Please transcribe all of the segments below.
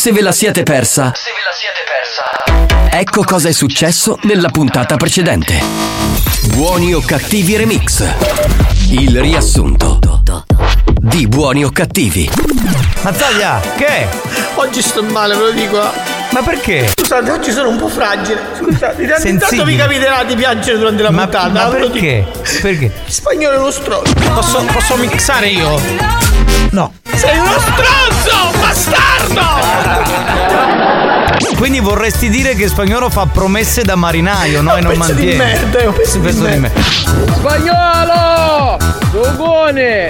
se ve la siete persa, ecco cosa è successo nella puntata precedente. Buoni o Cattivi Remix. Il riassunto di Buoni o Cattivi. Mazzaglia, che? Oggi sto male, ve lo dico. Ma perché? Scusate, oggi sono un po' fragile. Scusate, intanto vi capiterà di piangere durante la puntata. Ma perché? Perché? Spagnolo è uno stronzo. Posso mixare io? No. Sei uno stronzo, bastardo! Quindi vorresti dire che Spagnolo fa promesse da marinaio, no? E non mantiene. È un pezzo di merda. Spagnolo! Dogone!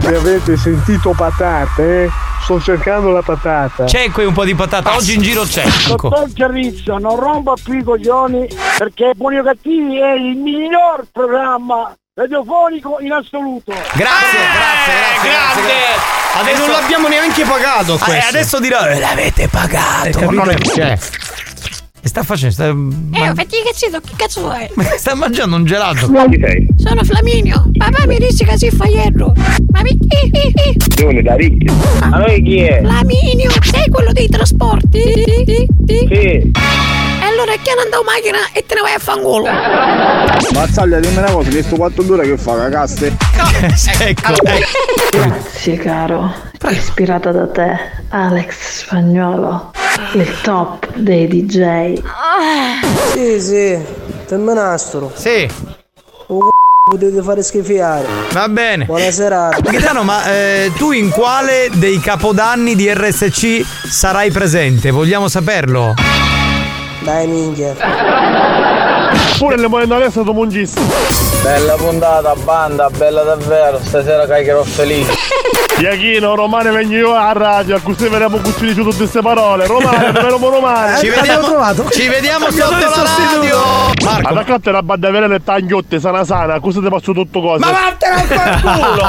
Se avete sentito patate, sto cercando la patata. C'è qui un po' di patata, oggi in giro c'è. Dottor Giarrizzo, non rompa più i coglioni, perché Buoni o Cattivi è il miglior programma radiofonico in assoluto. Grazie. Adesso non l'abbiamo neanche pagato questo. Adesso dirò, l'avete pagato. Non è... C'è. Sta facendo fatica, zitto, che cazzo vuoi? Sta mangiando un gelato. Sono Flaminio. Papà mi dice che si fa hierro. Ma mi chi? Da ricchi. Ma noi chi è? Flaminio, sei quello dei trasporti? Sì. E allora che non andavo macchina e te ne vai a fangolo. Mazzaglia, dimmi una cosa, che sto 4 d'ora che fa cagaste? Grazie caro. Prego. Ispirata da te, Alex Spagnolo. Il top dei DJ. Sì, temmenastro. Sì. Potete fare schifiare. Va bene. Buonasera. Gaetano, ma tu in quale dei capodanni di RSC sarai presente? Vogliamo saperlo? Dai minchia. Pure le muoiono adesso sono mongista. Bella puntata, banda, bella davvero. Stasera cagherò felice. Iachino, Romane vengo io a radio, così vediamo cucini giù tutte queste parole. Romane, vediamo Romane. Ci vediamo sotto la radio. Marco. Attaccate la banda vera le tagliotte sana, così ti faccio tutto cose. Ma vattene al culo!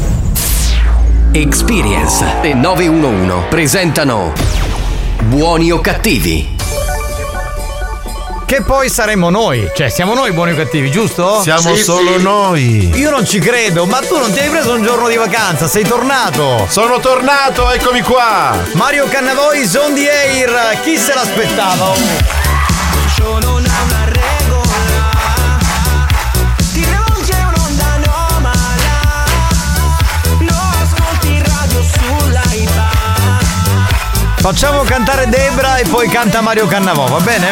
Experience e 911 presentano Buoni o Cattivi. Che poi saremo noi, cioè siamo noi buoni o cattivi, giusto? Siamo solo noi. Io non ci credo, ma tu non ti hai preso un giorno di vacanza, sei tornato. Sono tornato, eccomi qua. Mario Cannavò is on the air, chi se l'aspettava? Facciamo cantare Debra e poi canta Mario Cannavò, va bene?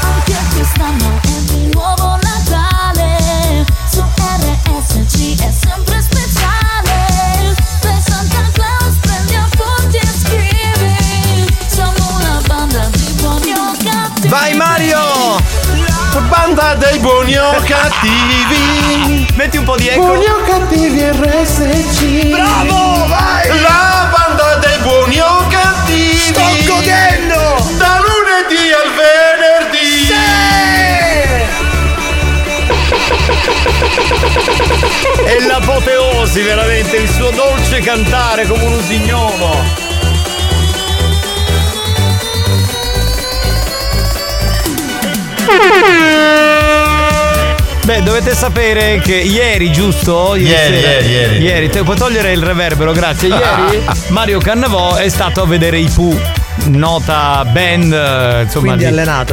Anche quest'anno è di nuovo Natale, su RSC è sempre speciale, per Santa Claus prendi appunti e scrivi, siamo una banda di buoni o cattivi. Vai Mario! La banda dei buoni o cattivi. Metti un po' di eco. Buoni o cattivi RSC. Bravo, vai! La banda dei buoni o cattivi. Sto godendo! Da lunedì al venerdì! Sì! È l'apoteosi veramente, il suo dolce cantare come un usignolo. Beh, dovete sapere che ieri, giusto? Ieri. Puoi togliere il reverbero, grazie. Ieri Mario Cannavò è stato a vedere i Pooh, nota band, insomma. Quindi è allenato.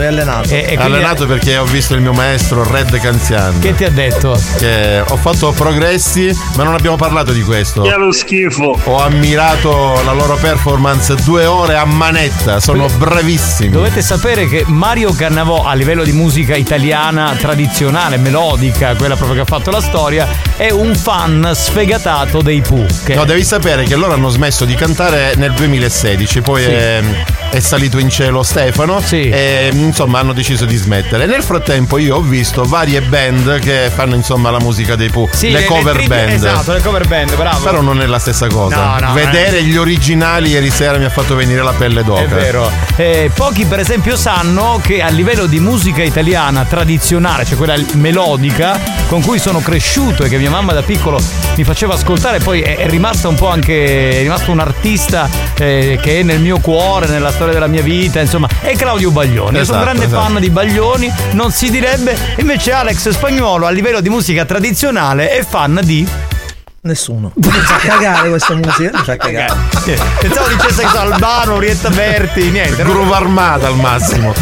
Allenato perché ho visto il mio maestro Red Canzian. Che ti ha detto? Che ho fatto progressi, ma non abbiamo parlato di questo. Che è lo schifo. Ho ammirato la loro performance 2 ore a manetta, sono bravissimi. Dovete sapere che Mario Cannavò, a livello di musica italiana tradizionale, melodica, quella proprio che ha fatto la storia, è un fan sfegatato dei Pooh. Devi sapere che loro hanno smesso di cantare nel 2016, poi è salito in cielo Stefano, sì, e insomma hanno deciso di smettere. Nel frattempo io ho visto varie band che fanno insomma la musica dei Pooh, sì, le cover band. Esatto, le cover band, bravo. Però non è la stessa cosa. No, no, vedere gli originali ieri sera mi ha fatto venire la pelle d'oca. È vero. Pochi per esempio sanno che a livello di musica italiana tradizionale, cioè quella melodica con cui sono cresciuto e che mia mamma da piccolo mi faceva ascoltare, poi è rimasta un po' anche, è rimasto un artista che è nel mio cuore, nella storia della mia vita, insomma, è Claudio Baglioni. Esatto, io sono un grande fan di Baglioni, non si direbbe. Invece Alex Spagnolo a livello di musica tradizionale è fan di nessuno. Mi fa cagare questa musica, mi fa cagare. Pensavo dicesse Albano, Orietta Berti, niente. Groove armata al massimo.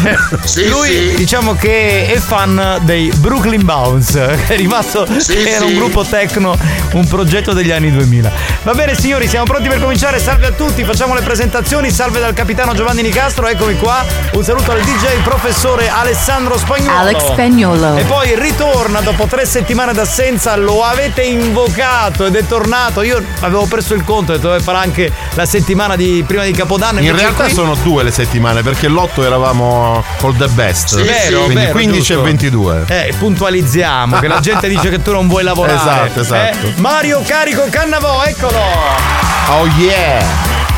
Sì, lui sì, diciamo che è fan dei Brooklyn Bounce, è rimasto, sì, era sì, un gruppo techno, un progetto degli anni 2000. Va bene signori, siamo pronti per cominciare. Salve a tutti, facciamo le presentazioni. Salve dal capitano Giovanni Nicastro, eccomi qua. Un saluto al DJ professore Alessandro Spagnolo. Alex Spagnolo. E poi ritorna dopo 3 settimane d'assenza, lo avete invocato ed è tornato. Io avevo perso il conto, ho detto farà anche la settimana di prima di Capodanno. In realtà qui sono 2 le settimane, perché l'8 eravamo col The Best, sì, vero, quindi vero, 15 giusto, e 22. Puntualizziamo che la gente dice che tu non vuoi lavorare. Esatto, esatto. Mario Carico Cannavò, eccolo. Oh yeah,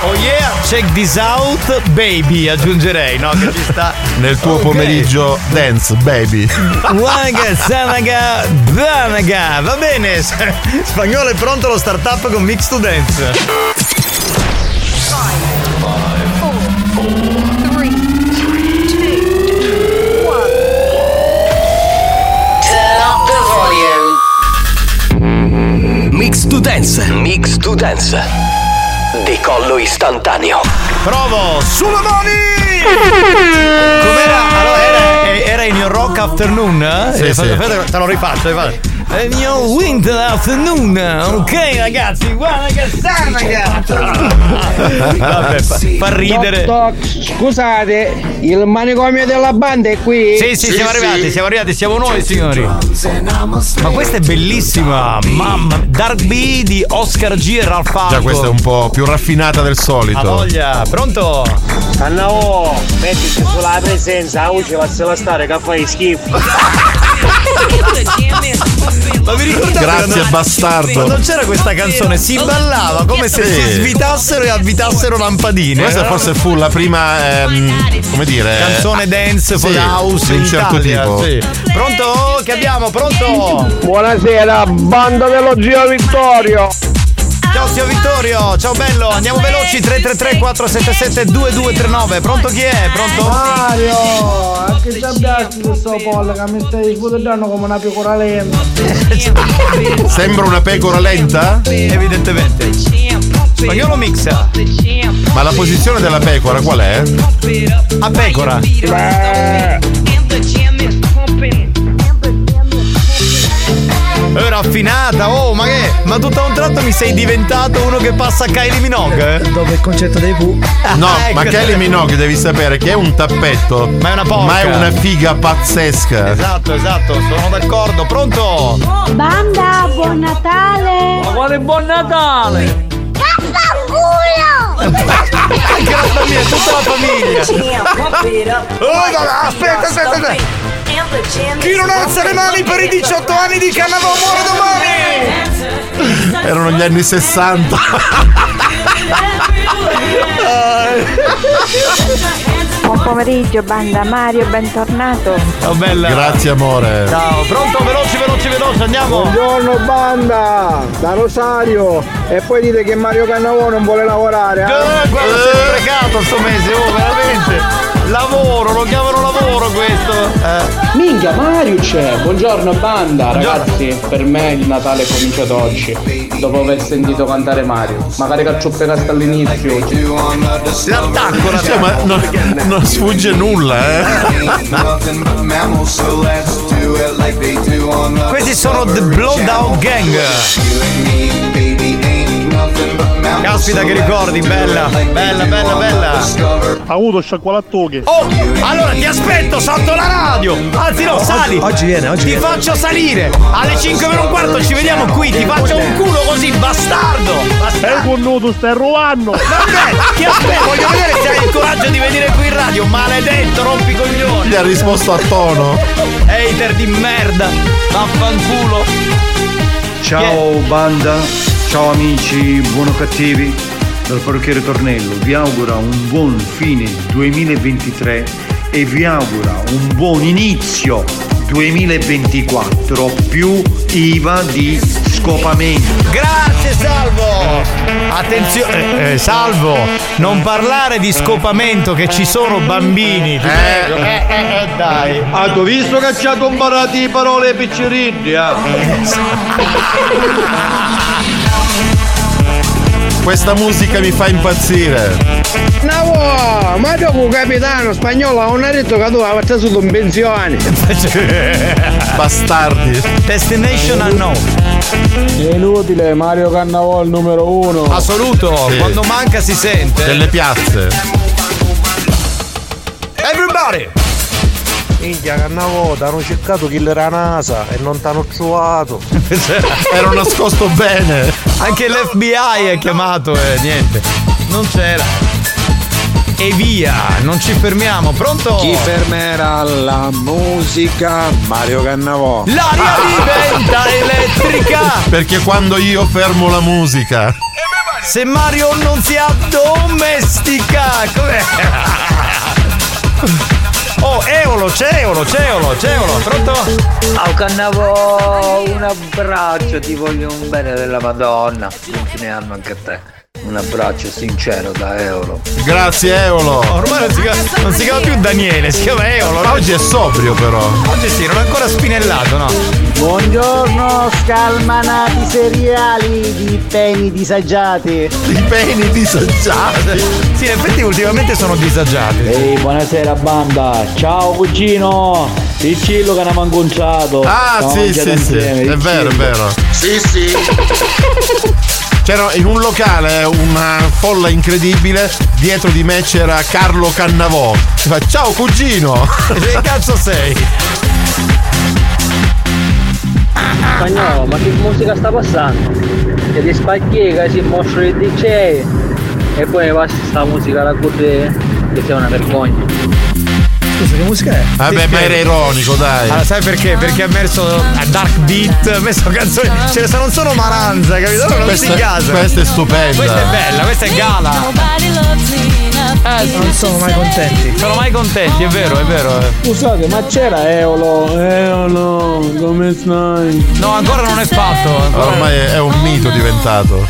oh yeah, check this out baby, aggiungerei, no, che ci sta nel tuo, okay, pomeriggio dance baby. Va bene, Spagnolo è pronto allo start up con Mix to Dance. 5, 4, 3, 2, 1. Turn up the volume. Mix to Dance, Mix to Dance. Decollo istantaneo. Provo sulle mani. Com'era? Allora era il mio rock afternoon, eh? Sì, sì. Te lo rifaccio, il mio winter afternoon. Ok ragazzi, guarda che sana che vabbè, fa ridere. Doc, scusate, il manicomio della banda è qui. Sì, sì, sì, siamo arrivati, sì, siamo arrivati, siamo noi signori. Ma questa è bellissima, mamma. Dark B di Oscar G e Ralph Falco. Già questa è un po' più raffinata del solito. A voglia, pronto? Cannavò, mettiti sulla presenza, la voce va stare che fai schifo. Ma vi ricordate? Grazie quando, bastardo, quando c'era questa canzone si ballava come se si svitassero e avvitassero lampadine. Questa forse fu la prima come dire, canzone dance for house di un certo tipo, sì. Pronto? Che abbiamo? Pronto? Buonasera, banda dello zio Vittorio. Ciao zio Vittorio, ciao bello, andiamo veloci. 333-477-2239. Pronto chi è? Pronto? Mario, anche se abbiamo questo pollo che mi stai spudottando come una pecora lenta. Sembra una pecora lenta? Evidentemente. Ma io lo mixa. Ma la posizione della pecora qual è? A pecora. Raffinata, oh, ma che? Ma tutto a un tratto mi sei diventato uno che passa a Kylie Minogue? Dopo il concetto dei Pooh. No, ecco, ma Kylie Minogue devi sapere che è un tappetto. Ma è una porca. Ma è una figa pazzesca. Esatto, esatto, sono d'accordo. Pronto? Banda, buon Natale. Ma quale buon Natale? Cazzaculo! Anche la famiglia, tutta la famiglia. Aspetta, aspetta. Chi non alza le mani per i 18 anni di Cannavò muore domani. Erano gli anni 60. Buon pomeriggio banda, Mario bentornato. Ciao bella. Grazie amore. Ciao, pronto? Veloci, veloci, veloci, andiamo. Buongiorno banda, da Rosario. E poi dite che Mario Cannavò non vuole lavorare, eh? Guarda, sei precato sto mese, oh veramente. Lavoro, lo chiamano lavoro questo, eh. Minchia Mario c'è. Buongiorno banda, buongiorno ragazzi. Per me il Natale è cominciato oggi, dopo aver sentito cantare Mario. Magari cacciuppe casta all'inizio. L'attacco, la cioè, ma non sfugge nulla, eh. Questi sono The Blowdown Gang. caspita che ricordi, bella, bella, bella, bella. Ha avuto sciacqualattoghe. Oh, allora ti aspetto sotto la radio. Anzi no, sali. Oggi viene, oggi ti faccio salire. Alle 5 meno un quarto ci vediamo qui. Ti faccio un culo così, bastardo. Sei connuto, stai rubando. Vabbè, ti aspetto, voglio vedere se hai il coraggio di venire qui in radio. Maledetto, rompi coglioni. Gli ha risposto a tono. Hater di merda, vaffanculo. Ciao banda. Ciao amici, buoni o cattivi, dal parrucchiere Tornello vi augura un buon fine 2023 e vi augura un buon inizio 2024 più IVA di scopamento. Grazie Salvo! Attenzione, Salvo, non parlare di scopamento che ci sono bambini. Dai. Ah, tu visto che ci ha comparato le parole piccirilli? Questa musica mi fa impazzire. No, ma dopo capitano Spagnolo non ha detto che tu avevi preso in pensione. Bastardi. Destination unknown. È inutile, Mario Cannavò il numero uno. Assoluto, sì. Quando manca si sente. Delle piazze. Everybody. Minchia Cannavò, t'hanno cercato chi l'era NASA e non t'hanno trovato. Ero nascosto bene. Anche l'FBI è chiamato e niente, non c'era. E via, non ci fermiamo, pronto? Chi fermerà la musica? Mario Cannavò. L'aria diventa elettrica! Perché quando io fermo la musica, se Mario non si addomestica, com'è? Oh, Eolo, c'è Eolo, pronto? Ciao Cannavò, un abbraccio, ti voglio un bene della Madonna. Non ce ne hanno anche a te. Un abbraccio sincero da Eolo. Grazie Eolo. Ormai non si chiama più Daniele, si chiama Eolo. No? Oggi è sobrio però. Oggi sì, non è ancora spinellato, no? Buongiorno scalmanati seriali di peni disagiati. Di peni disagiati? Sì, in effetti ultimamente sono disagiati. Ehi, buonasera banda. Ciao cugino. Il Cillo che hanno manconciato. Ah, no, sì. È vero. Sì. C'era in un locale una folla incredibile, dietro di me c'era Carlo Cannavò. Ciao cugino! Che cazzo sei? Spagnolo, ma che musica sta passando? Che ti spacchiega, si mostra il DJ e poi passa sta musica alla corte che sia una vergogna. Scusa, che musica è? Vabbè, ma era ironico, dai. Allora, sai perché? Perché ha messo Dark Beat, ha messo canzoni. Cioè, non sono Maranza, capito? Non questa, in casa. Questa è stupenda. Questa è bella, questa è Gala. Non sono mai contenti. Sono mai contenti, è vero. Scusate, ma c'era Eolo, come stai? No, ancora non è fatto. Ormai è un mito diventato.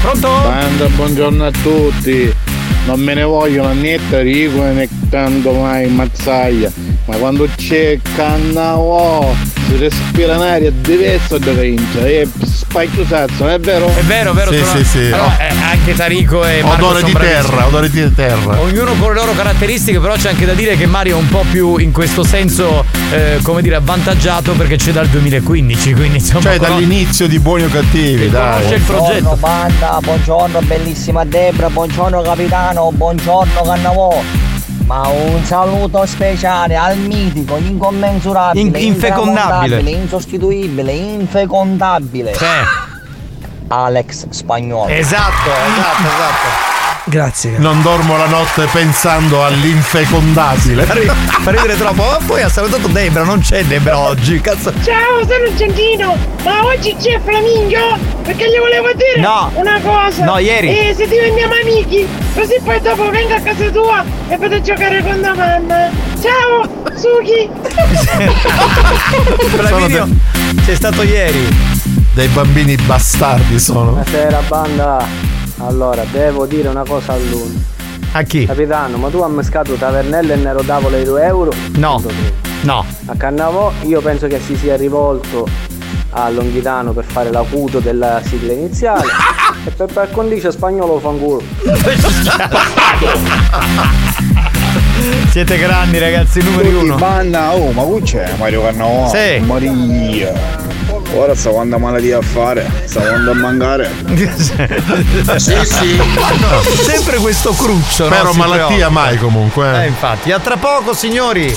Pronto? Banda, buongiorno a tutti. Non me ne vogliono né Tarico né tanto mai Mazzaglia, ma quando c'è Cannavò si respira un'aria diversa da Trincia e spacchio sazzo, non è vero? È vero. Sì. Però, anche Tarico e Mario odore di terra. Ognuno con le loro caratteristiche, però c'è anche da dire che Mario è un po' più in questo senso, come dire, avvantaggiato perché c'è dal 2015, quindi insomma. Cioè dall'inizio di Buoni o Cattivi, dai. C'è il progetto. Buongiorno banda, buongiorno bellissima Debra, buongiorno capitano. Buongiorno Cannavò, ma un saluto speciale al mitico, incommensurabile, infecondabile, insostituibile, infecondabile. Alex Spagnolo. Esatto. Grazie. Non dormo la notte pensando all'infecondabile. Fa ridere troppo. Poi ha salutato Debra, non c'è Debra oggi. Cazzo. Ciao, sono Gianchino. Ma oggi c'è Flamingo? Perché gli volevo dire una cosa. No, ieri. E se diventiamo amici, così poi dopo vengo a casa tua e poter giocare con la mamma. Ciao, Suki. Flamingo c'è stato ieri. Dei bambini bastardi sono. Buonasera banda. Allora, devo dire una cosa a lui. A chi? Capitano, ma tu hai mescato Tavernello e Nero Davolo ai €2? No. A Cannavò io penso che si sia rivolto a Longhitano per fare l'acuto della sigla iniziale e per condicio Spagnolo fanculo. Siete grandi ragazzi, numeri tutti uno. Banda, oh, ma qui c'è Mario Cannavò. Sì. Maria. Ora stavo andando a malattia a fare, stavo andando a mancare. sì. No, sempre questo cruccio. Però no, malattia mai comunque. Infatti, a tra poco signori.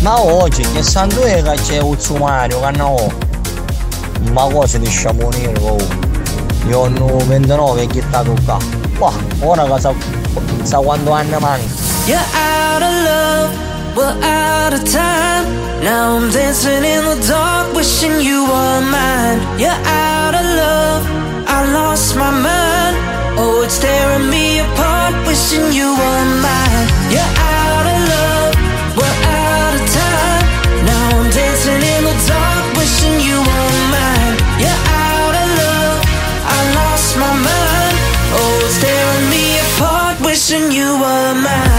Ma oggi che santo è che c'è Uzzumario, Cannavò? Ma cosa di sciamonire, oh? Io ho 29 e che sta qua. Qua, ora che sa quando hanno mani. You're out of love, we're out of time. Now I'm dancing in the dark, wishing you were mine. You're out of love, I lost my mind. Oh, it's tearing me apart, wishing you were mine. You're out of love, we're out. Dancing in the dark, wishing you were mine. You're out of love, I lost my mind. Oh, it's tearing me apart, wishing you were mine.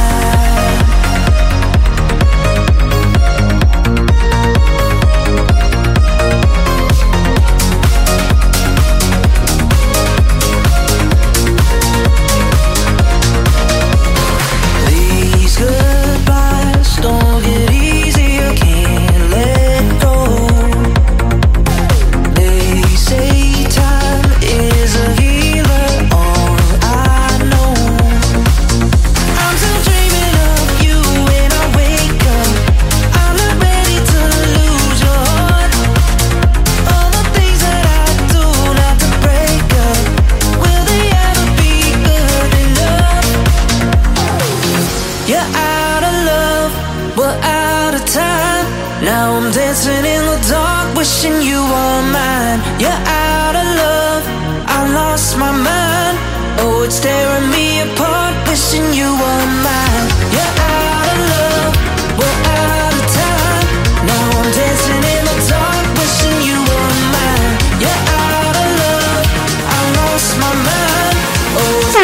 Wishing you were mine. You're out of love, I lost my mind. Oh, it's tearing me apart, wishing you were mine. You're out of love, we're out of time. Now I'm dancing in the dark, wishing you were mine. You're out of love, I lost my mind. Oh, it's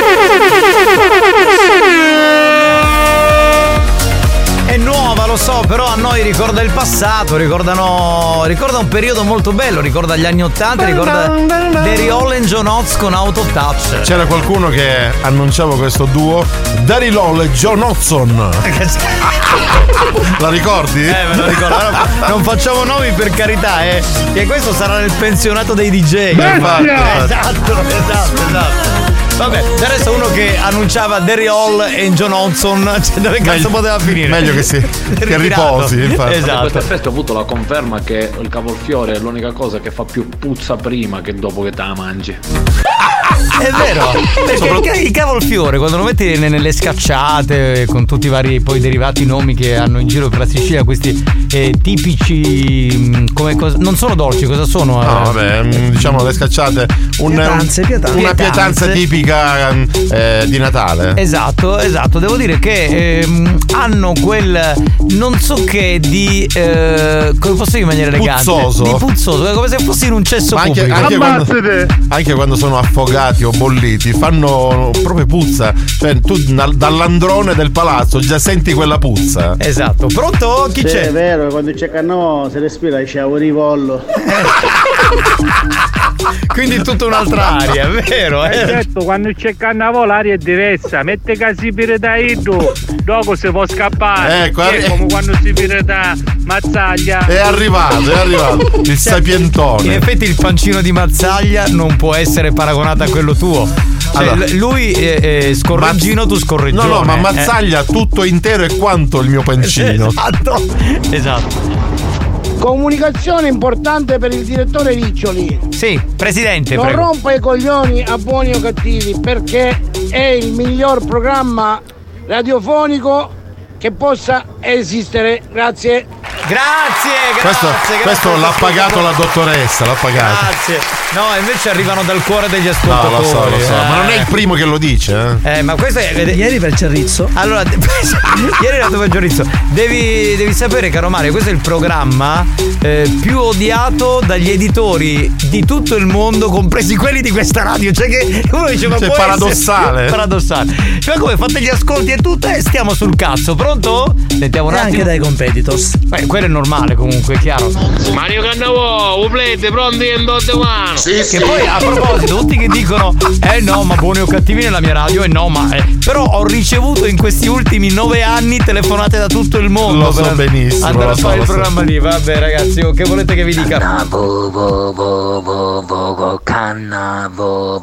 è nuova, lo so, però a noi ricorda il passato, ricorda un periodo molto bello, ricorda gli anni '80, ricorda Daryl Hall e John Oates con Out of Touch. C'era qualcuno che annunciava questo duo, Daryl Hall e John Oates. La ricordi? Me la ricordo. Allora, non facciamo nomi per carità, che questo sarà nel pensionato dei DJ. Esatto. Vabbè, adesso uno che annunciava Daryl Hall e John Oates, cioè dove cazzo poteva finire? Meglio che sì, che riposi, infatti. Esatto. A questo effetto ho avuto la conferma che il cavolfiore è l'unica cosa che fa più puzza prima che dopo che te la mangi. È vero, perché il cavolfiore quando lo metti nelle scacciate con tutti i vari poi derivati nomi che hanno in giro per la Sicilia, questi tipici come non sono dolci, cosa sono? No, vabbè, diciamo le scacciate, pietanze. Una pietanza tipica di Natale. Esatto, devo dire che hanno quel non so che di come posso dire in maniera elegante, puzzoso, come se fossi in un cesso pubblico. Anche quando sono affogati o bolliti fanno proprio puzza, cioè tu dall'androne del palazzo già senti quella puzza. Esatto. Pronto? Chi c'è? È vero, quando c'è Cannavò si respira, dice a rivollo. Quindi tutta un'altra aria, è vero? Certo, quando c'è Cannavò l'aria è diversa. Mette che si pire da Ido, dopo si può scappare. È come quando si pire da Mazzaglia. È arrivato. Il sapientone. In effetti il pancino di Mazzaglia non può essere paragonato a quello tuo. Cioè, allora, lui è scorreggino, tu scorreggione. No, ma Mazzaglia tutto intero è quanto il mio pancino. Esatto. Comunicazione importante per il direttore Riccioli. Sì, presidente. Non prego. Rompa i coglioni a Buoni o Cattivi, perché è il miglior programma radiofonico che possa esistere. Grazie. Questo l'ha pagato la dottoressa, Grazie. No, invece arrivano dal cuore degli ascoltatori. No, lo so. Ma non è il primo che lo dice, eh. Ma questo è. Ieri per Cerrizzo. Allora, ieri è andato per Cerrizzo. Devi sapere, caro Mario, questo è il programma più odiato dagli editori di tutto il mondo, compresi quelli di questa radio. Cioè, che uno dice, ma cioè, paradossale. Cioè, come fate gli ascolti e tutto, e stiamo sul cazzo, pronto? Sentiamo un attimo. E anche dai competitors. Quello è normale, comunque, è chiaro. Mario Cannavò, uplete, pronti in dotte mano. Sì. Che poi, a proposito, tutti che dicono no, ma buoni o cattivi nella mia radio, no, ma però ho ricevuto in questi ultimi 9 anni telefonate da tutto il mondo. Lo so benissimo. Andare a fare il programma lì, vabbè ragazzi, che volete che vi dica? Cannavò.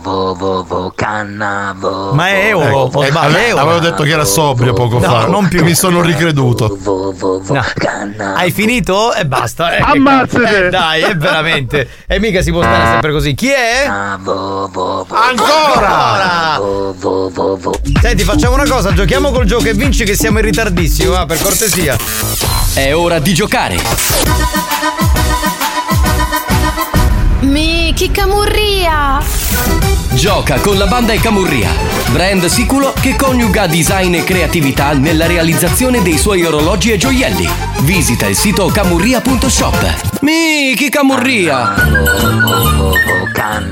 Ma è Euro. Avevo detto che era sobrio poco fa. No, non più. Mi sono ricreduto. No. Hai finito? E basta. Ammazzate! Dai, è veramente. E mica si può stare sempre così. Chi è? Ancora! Senti, facciamo una cosa, giochiamo col gioco e vinci che siamo in ritardissimo, per cortesia. È ora di giocare. Michi Camurria! Gioca con la banda e Camurria, brand sicuro che coniuga design e creatività nella realizzazione dei suoi orologi e gioielli. Visita il sito camurria.shop. Michi Camurria!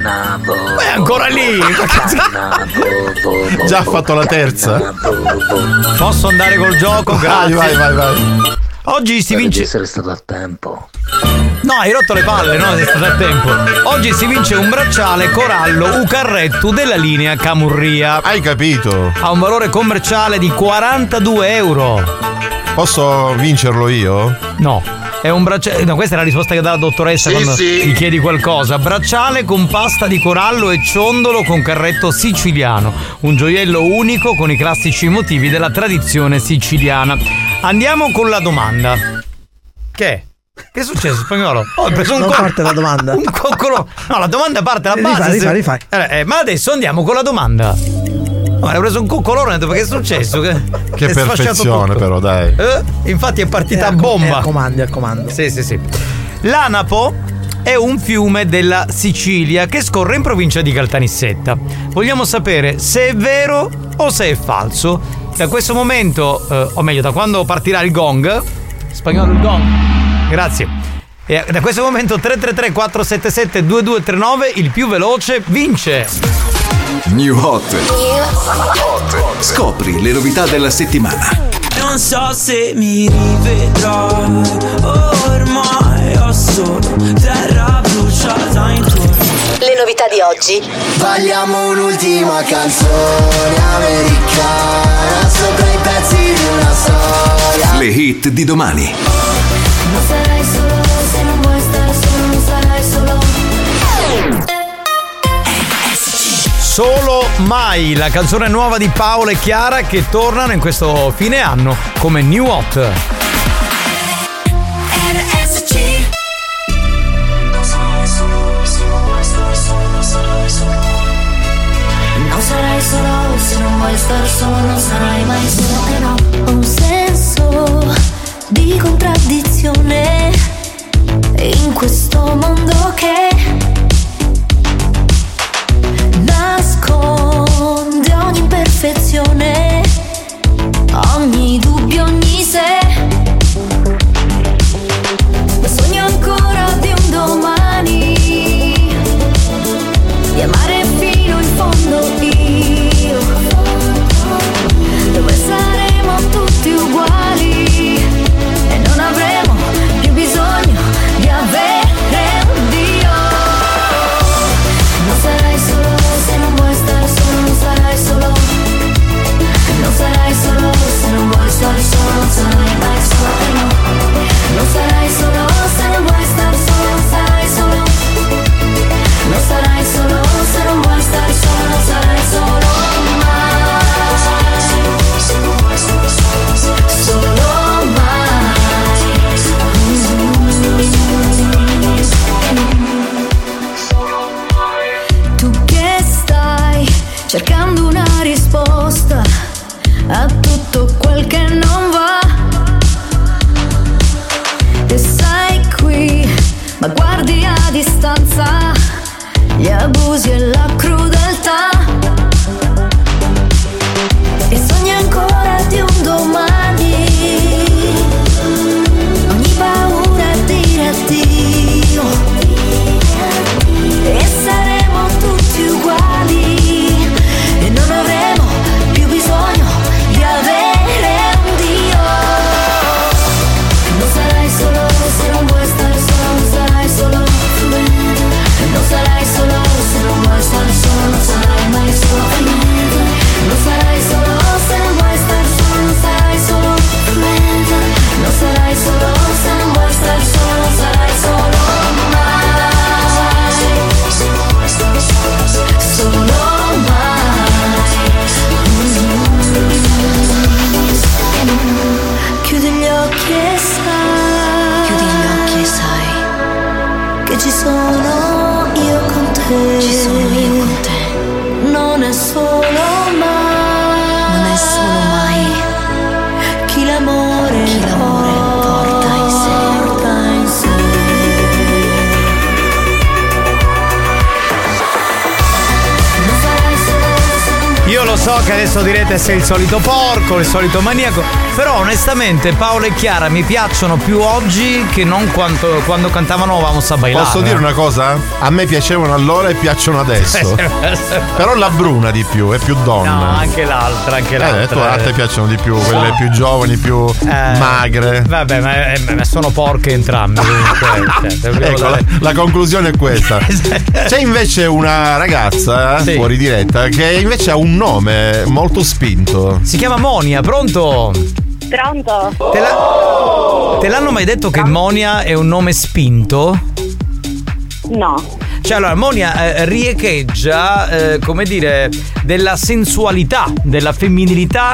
Ma è ancora lì! Già fatto la terza? Posso andare col gioco? Grazie! Vai. Oggi si vince. Devi essere stato a tempo. No, hai rotto le palle, no? Sei stato a tempo. Oggi si vince un bracciale corallo Ucarrettu della linea Camurria. Hai capito? Ha un valore commerciale di 42 euro. Posso vincerlo io? No. È un bracciale. No, questa è la risposta che dà la dottoressa quando ti chiedi qualcosa. Bracciale con pasta di corallo e ciondolo con carretto siciliano. Un gioiello unico con i classici motivi della tradizione siciliana. Andiamo con la domanda. Che è successo, Spagnolo? Ho preso un parte la domanda. Un coccolo. No, la domanda parte la base. Rifai. Ma adesso andiamo con la domanda. No, hai preso un coccolone, perché è successo? Che perfezione, però, dai. Infatti è partita a bomba. Al comando. Sì. L'Anapo è un fiume della Sicilia che scorre in provincia di Caltanissetta. Vogliamo sapere se è vero o se è falso. Da questo momento, o meglio, da quando partirà il gong, Spagnolo il gong, grazie. E da questo momento 333-477-2239, il più veloce vince. New Hot. Scopri le novità della settimana. Non so se mi rivedrò, ormai ho solo terra bruciata intorno. Le novità di oggi. Vogliamo un'ultima canzone americana sopra i pezzi di una storia. Le hit di domani. Non sarai solo se non vuoi stare solo, non sarai solo. Solo mai, la canzone nuova di Paola e Chiara che tornano in questo fine anno come New Hot. RSC. Sarai solo, se non vuoi star solo, non sarai mai solo, che no. Ho un senso di contraddizione in questo mondo che nasconde ogni imperfezione, ogni dubbio, ogni se. Ma sogno ancora di un domani, di amare fino in fondo io, dove saremo tutti uguali e non avremo più bisogno di avere un Dio. lo so che adesso direte sei il solito porco, il solito maniaco, però onestamente Paola e Chiara mi piacciono più oggi che non quando cantavano Vamos a Bailare. Posso dire una cosa? A me piacevano allora e piacciono adesso. Però la bruna di più, è più donna. No, anche l'altra, anche l'altra. A te piacciono di più, quelle più giovani, più magre. Vabbè, ma sono porche entrambe. Ecco, la conclusione è questa. C'è invece una ragazza fuori diretta che invece ha un nome molto spinto. Si chiama Monia, pronto? Pronto. Te l'hanno mai detto che Monia è un nome spinto? No. Cioè allora Monia riecheggia come dire della sensualità, della femminilità,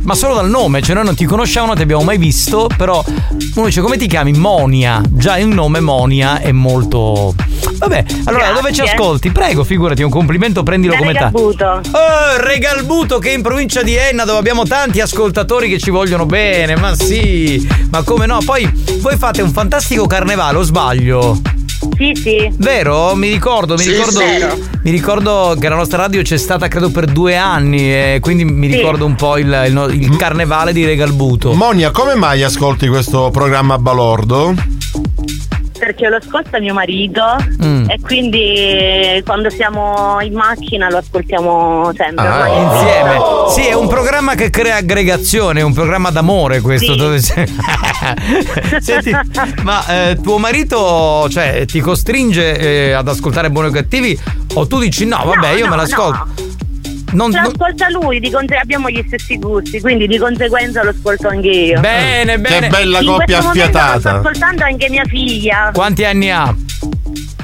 ma solo dal nome. Cioè noi non ti conosciamo, non ti abbiamo mai visto, però uno dice come ti chiami? Monia. Già il nome Monia è molto... Vabbè, allora grazie. Dove ci ascolti? Prego, figurati, un complimento, prendilo da come tale. Regalbuto, che è in provincia di Enna, dove abbiamo tanti ascoltatori che ci vogliono bene. Ma sì, ma come no? Poi voi fate un fantastico carnevale, o sbaglio? Sì, sì. Vero? Mi ricordo che la nostra radio c'è stata credo per 2 anni e quindi mi ricordo un po' il carnevale di Regalbuto. Monia, come mai ascolti questo programma balordo? Perché lo ascolta mio marito e quindi quando siamo in macchina lo ascoltiamo sempre insieme. Sì, è un programma che crea aggregazione, è un programma d'amore questo. Senti, ma tuo marito, cioè, ti costringe ad ascoltare Buoni o Cattivi o tu dici no, vabbè, io me l'ascolto? No. Lo ascolta lui, abbiamo gli stessi gusti, quindi di conseguenza lo ascolto anche io. Bene, bene. Che bella coppia affiatata. Lo sto ascoltando anche mia figlia. Quanti anni ha?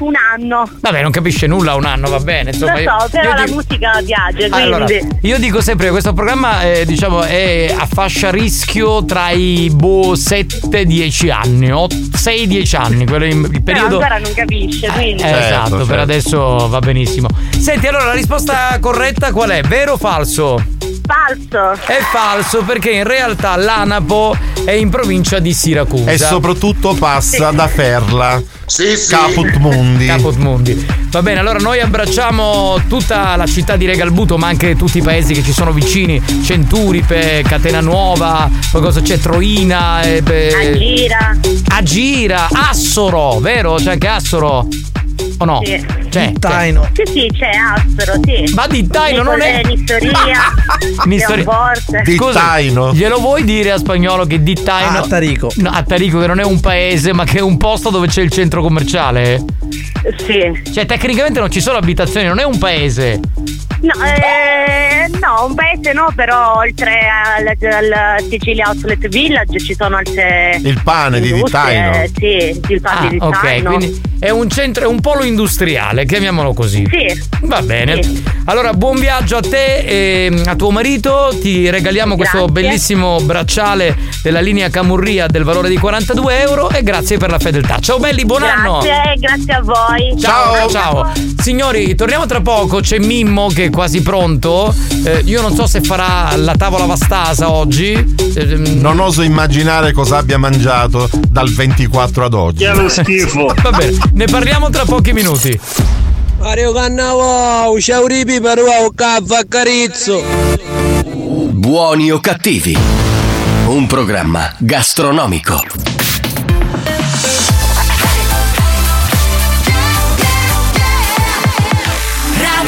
1 anno. Vabbè, non capisce nulla, 1 anno, va bene. Insomma, lo so, però la musica piace, quindi. Allora, io dico sempre che questo programma diciamo è a fascia rischio tra i 7-10 anni o 6-10 anni, quello il periodo. Ancora non capisce, quindi. Esatto, certo. Per adesso va benissimo. Senti, allora la risposta corretta qual è? Vero o falso? Falso. È falso perché in realtà l'Anapo è in provincia di Siracusa. E soprattutto passa da Ferla. Sì. Caput Mundi. Va bene, allora noi abbracciamo tutta la città di Regalbuto, ma anche tutti i paesi che ci sono vicini: Centuripe, Catena Nuova, poi cosa c'è? Troina, Agira, Assoro, vero? C'è anche Assoro. O no? Sì. C'è Dittaino. Sì, c'è Assoro, sì. Ma Dittaino non è Nistoria. Dittaino. Glielo vuoi dire a Spagnolo che Dittaino Attarico. No, Attarico che non è un paese, ma che è un posto dove c'è il centro commerciale? Sì. Cioè tecnicamente non ci sono abitazioni, non è un paese. No, un paese no, però oltre al Sicilia Outlet Village ci sono altre. Il pane di Dittaino. Sì, il pane di Dittaino. Ok, quindi è un centro, è un polo industriale, chiamiamolo così. Sì. Va bene. Sì. Allora, buon viaggio a te e a tuo marito. Ti regaliamo questo bellissimo bracciale della linea Camurria del valore di 42 euro e grazie per la fedeltà. Ciao belli, buon anno. Grazie a voi. Ciao. Signori, torniamo tra poco, c'è Mimmo che quasi pronto, io non so se farà la tavola vastasa oggi, non oso immaginare cosa abbia mangiato dal 24 ad oggi. Che è lo schifo. Va bene, ne parliamo tra pochi minuti. Mario Cannavò, ciao ripi per uovo cavaccarizzo. Buoni o cattivi, un programma gastronomico.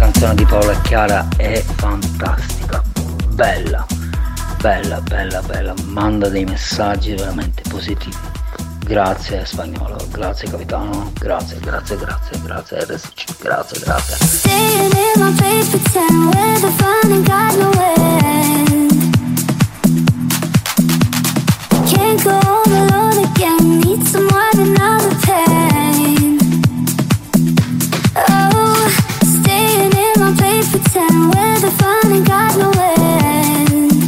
La canzone di Paola e Chiara è fantastica, bella, manda dei messaggi veramente positivi. Grazie Spagnolo, grazie capitano, grazie RSC, grazie. Staying in my place, pretend we're the fun and got nowhere. Can't go overload again, need someone another pain. Pretend we're the fun and got no end.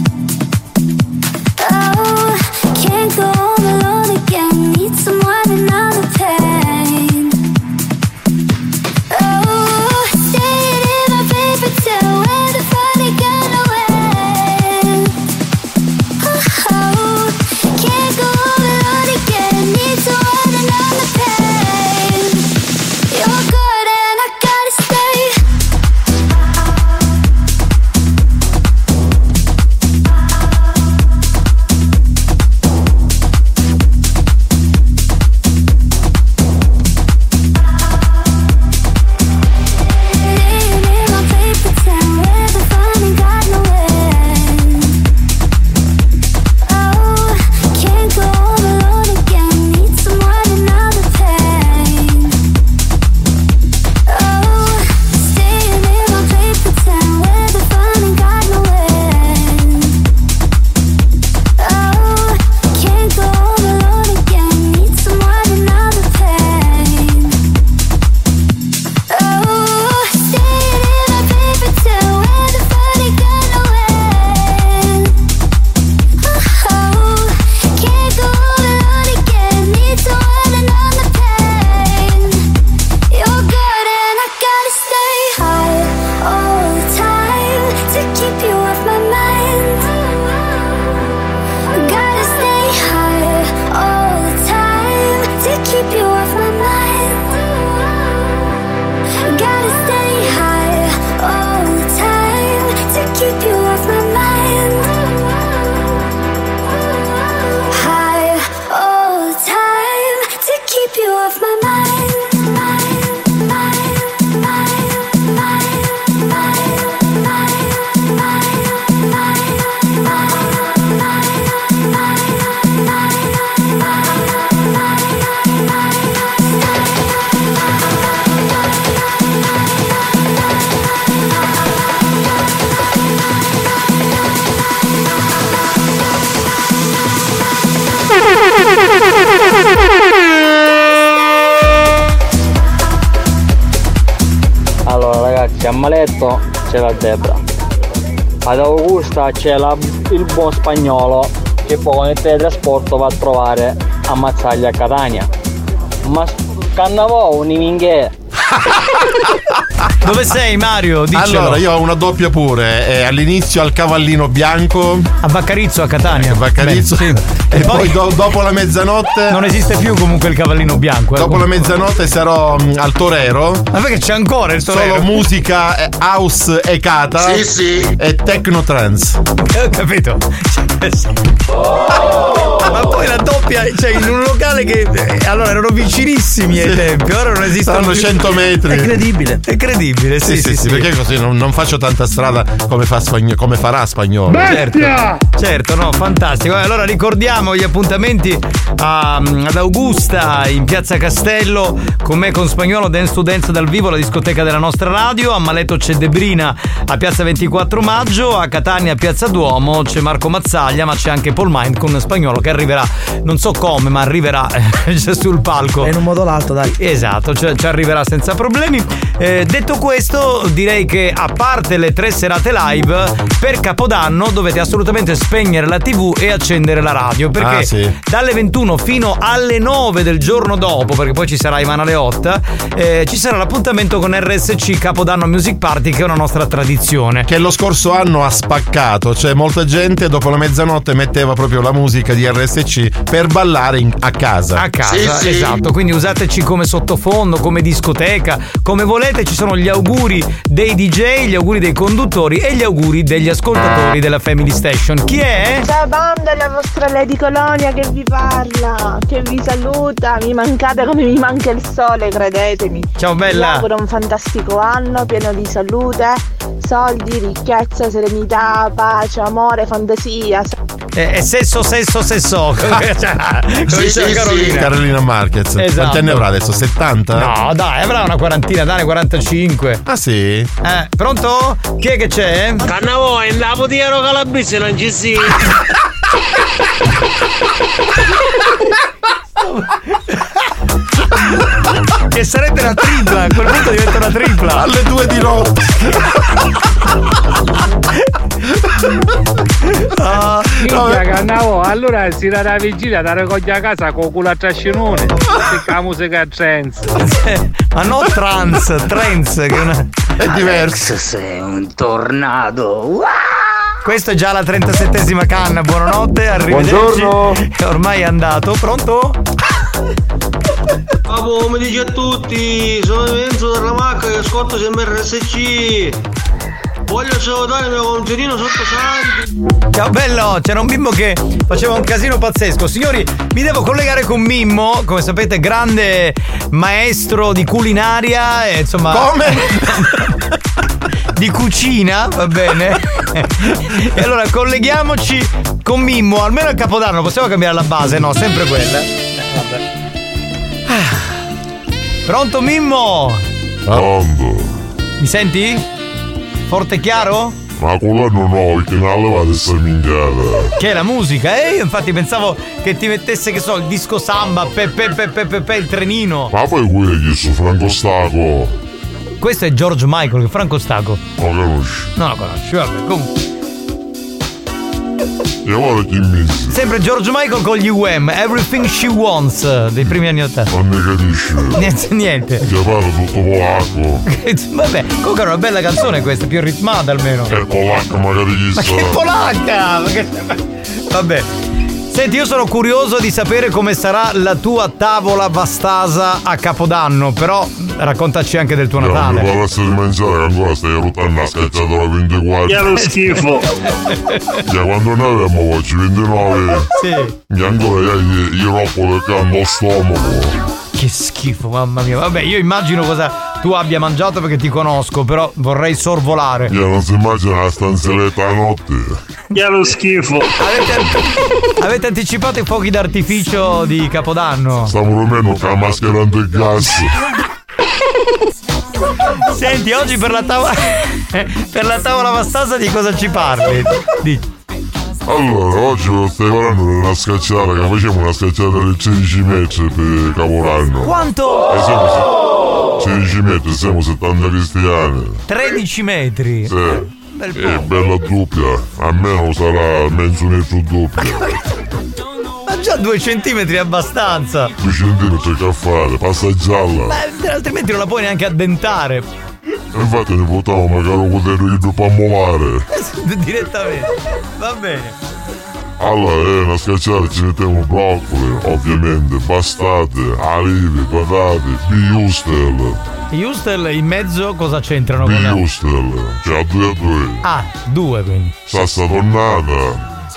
a Maletto c'è la zebra, ad Augusta c'è il buon Spagnolo che poi con il teletrasporto va a trovare a ammazzargli a Catania. Ma Cannavò un minchè. Dove sei, Mario? Diccelo. Allora, io ho una doppia pure. All'inizio al Cavallino Bianco, a Vaccarizzo, a Catania. Vaccarizzo. Beh, sì. E poi dopo la mezzanotte non esiste più comunque il Cavallino Bianco. Dopo comunque la mezzanotte sarò al Torero. Ma perché c'è ancora il Torero? Solo musica house e cata. Sì, sì. E techno trance. Ho capito. Ma poi la doppia, cioè in un locale che allora erano vicinissimi ai tempi, ora non esistono. Stanno più 100 metri. È incredibile. È credibile, sì, sì, sì, sì, sì, perché così non faccio tanta strada come, come farà Spagnolo. Bestia! Certo, certo, no, fantastico. Allora ricordiamo gli appuntamenti ad Augusta in Piazza Castello con me, con Spagnolo, Dance to Dance dal vivo, la discoteca della nostra radio. A Maletto c'è Debrina a Piazza 24 Maggio, a Catania a Piazza Duomo c'è Marco Mazzaglia, ma c'è anche Paul Mind con Spagnolo che arriverà, non so come, ma arriverà sul palco. In un modo o l'altro, dai. Esatto, ci arriverà senza problemi. Detto questo, direi che a parte le 3 serate live per Capodanno dovete assolutamente spegnere la TV e accendere la radio, perché sì, dalle 21 fino alle 9 del giorno dopo, perché poi ci sarà Ivana Leotta, ci sarà l'appuntamento con RSC Capodanno Music Party, che è una nostra tradizione che lo scorso anno ha spaccato, cioè molta gente dopo la mezzanotte metteva proprio la musica di RSC per ballare a casa, sì, esatto, sì. Quindi usateci come sottofondo, come discoteca, come volete. Ci sono gli auguri dei DJ, gli auguri dei conduttori e gli auguri degli ascoltatori della Family Station. Chi è? Ciao banda, la vostra Lady Colonia che vi parla, che vi saluta. Mi mancate come mi manca il sole, credetemi. Ciao bella. Vi auguro un fantastico anno pieno di salute, soldi, ricchezza, serenità, pace, amore, fantasia. E sesso. Sì, sì, Carolina. Sì. Carolina Marquez. Esatto. Quanti anni avrà adesso? 70? No, dai, avrà una quarantina, dai, 45. Ah sì? Pronto? Chi è che c'è? Cannavò, in la potiera calabrese non ci si. Che sarebbe una tripla, a quel punto diventa una tripla. Alle 2 di notte. Cannavò, allora si dà la vigilia da raccogliere a casa con culo a trascinone. La musica a trance. Ma no, trance che una... è diverso. Sei un tornado. Wow! Questo è già la 37esima canna, buonanotte, arrivederci. Buongiorno. È ormai andato, pronto? Papo, mi dice a tutti, sono Enzo della Macca che ascolto sempre RSC. Voglio salutare il mio concittadino Sottosanti. Ciao bello, c'era un bimbo che faceva un casino pazzesco. Signori, mi devo collegare con Mimmo, come sapete grande maestro di culinaria e insomma... Come? Di cucina, va bene. E allora colleghiamoci con Mimmo, almeno a Capodanno possiamo cambiare la base, no? Sempre quella. Vabbè. Pronto Mimmo? Pronto. Mi senti? Forte e chiaro? Ma quello non ho, che non levate questa minchiata. Che è la musica, eh? Io infatti pensavo che ti mettesse, che so, il disco samba, il trenino. Ma poi quelli su Franco Stacco. Questo è George Michael, Franco Stacco. Non lo conosci. Non lo conosci, vabbè, comunque. E ora chi mise? Sempre George Michael con gli UM, Everything She Wants, dei primi anni 80. Non ne capisci. Niente. Ti parlo tutto polacco. Vabbè, comunque è una bella canzone questa, più ritmata almeno. È polacca magari chissà. Ma che polacca! Vabbè. Senti, io sono curioso di sapere come sarà la tua tavola vastasa a Capodanno, però raccontaci anche del tuo Natale. Mi parlassi di mangiare che ancora stai ruttando la scacciatola 24. Che è lo schifo. Già quando noi avevamo oggi 29. Sì. Che ancora io ropo del canto allo stomaco. Che schifo, mamma mia. Vabbè, io immagino cosa tu abbia mangiato perché ti conosco, però vorrei sorvolare. Io non si immagina la stanzelletta a notte. Che è lo schifo. Avete anticipato i fuochi d'artificio di Capodanno. Stiamo meno che la maschera del gas. Senti, oggi per la tavola vastasa di cosa ci parli? Dici. Allora, oggi lo stai parlando di una scacciata, che facciamo una scacciata del 16 metri per Capodanno. Quanto? E siamo 16 metri, siamo 70 cristiani. 13 metri? Sì. È bella doppia, almeno sarà mezzo metro doppia. Ma già 2 centimetri è abbastanza. 2 centimetri che fare, passa gialla. Beh, altrimenti non la puoi neanche addentare. Infatti ne portavo magari un potere che dopo ammovare. Direttamente, va bene. Allora, una scacciata ci mettiamo broccoli, ovviamente, bastate, alivi, patate, biustel. Yustel in mezzo cosa c'entrano con la... Yustel, cioè a 2 a 2. Ah, 2 quindi. Salsa tonnata,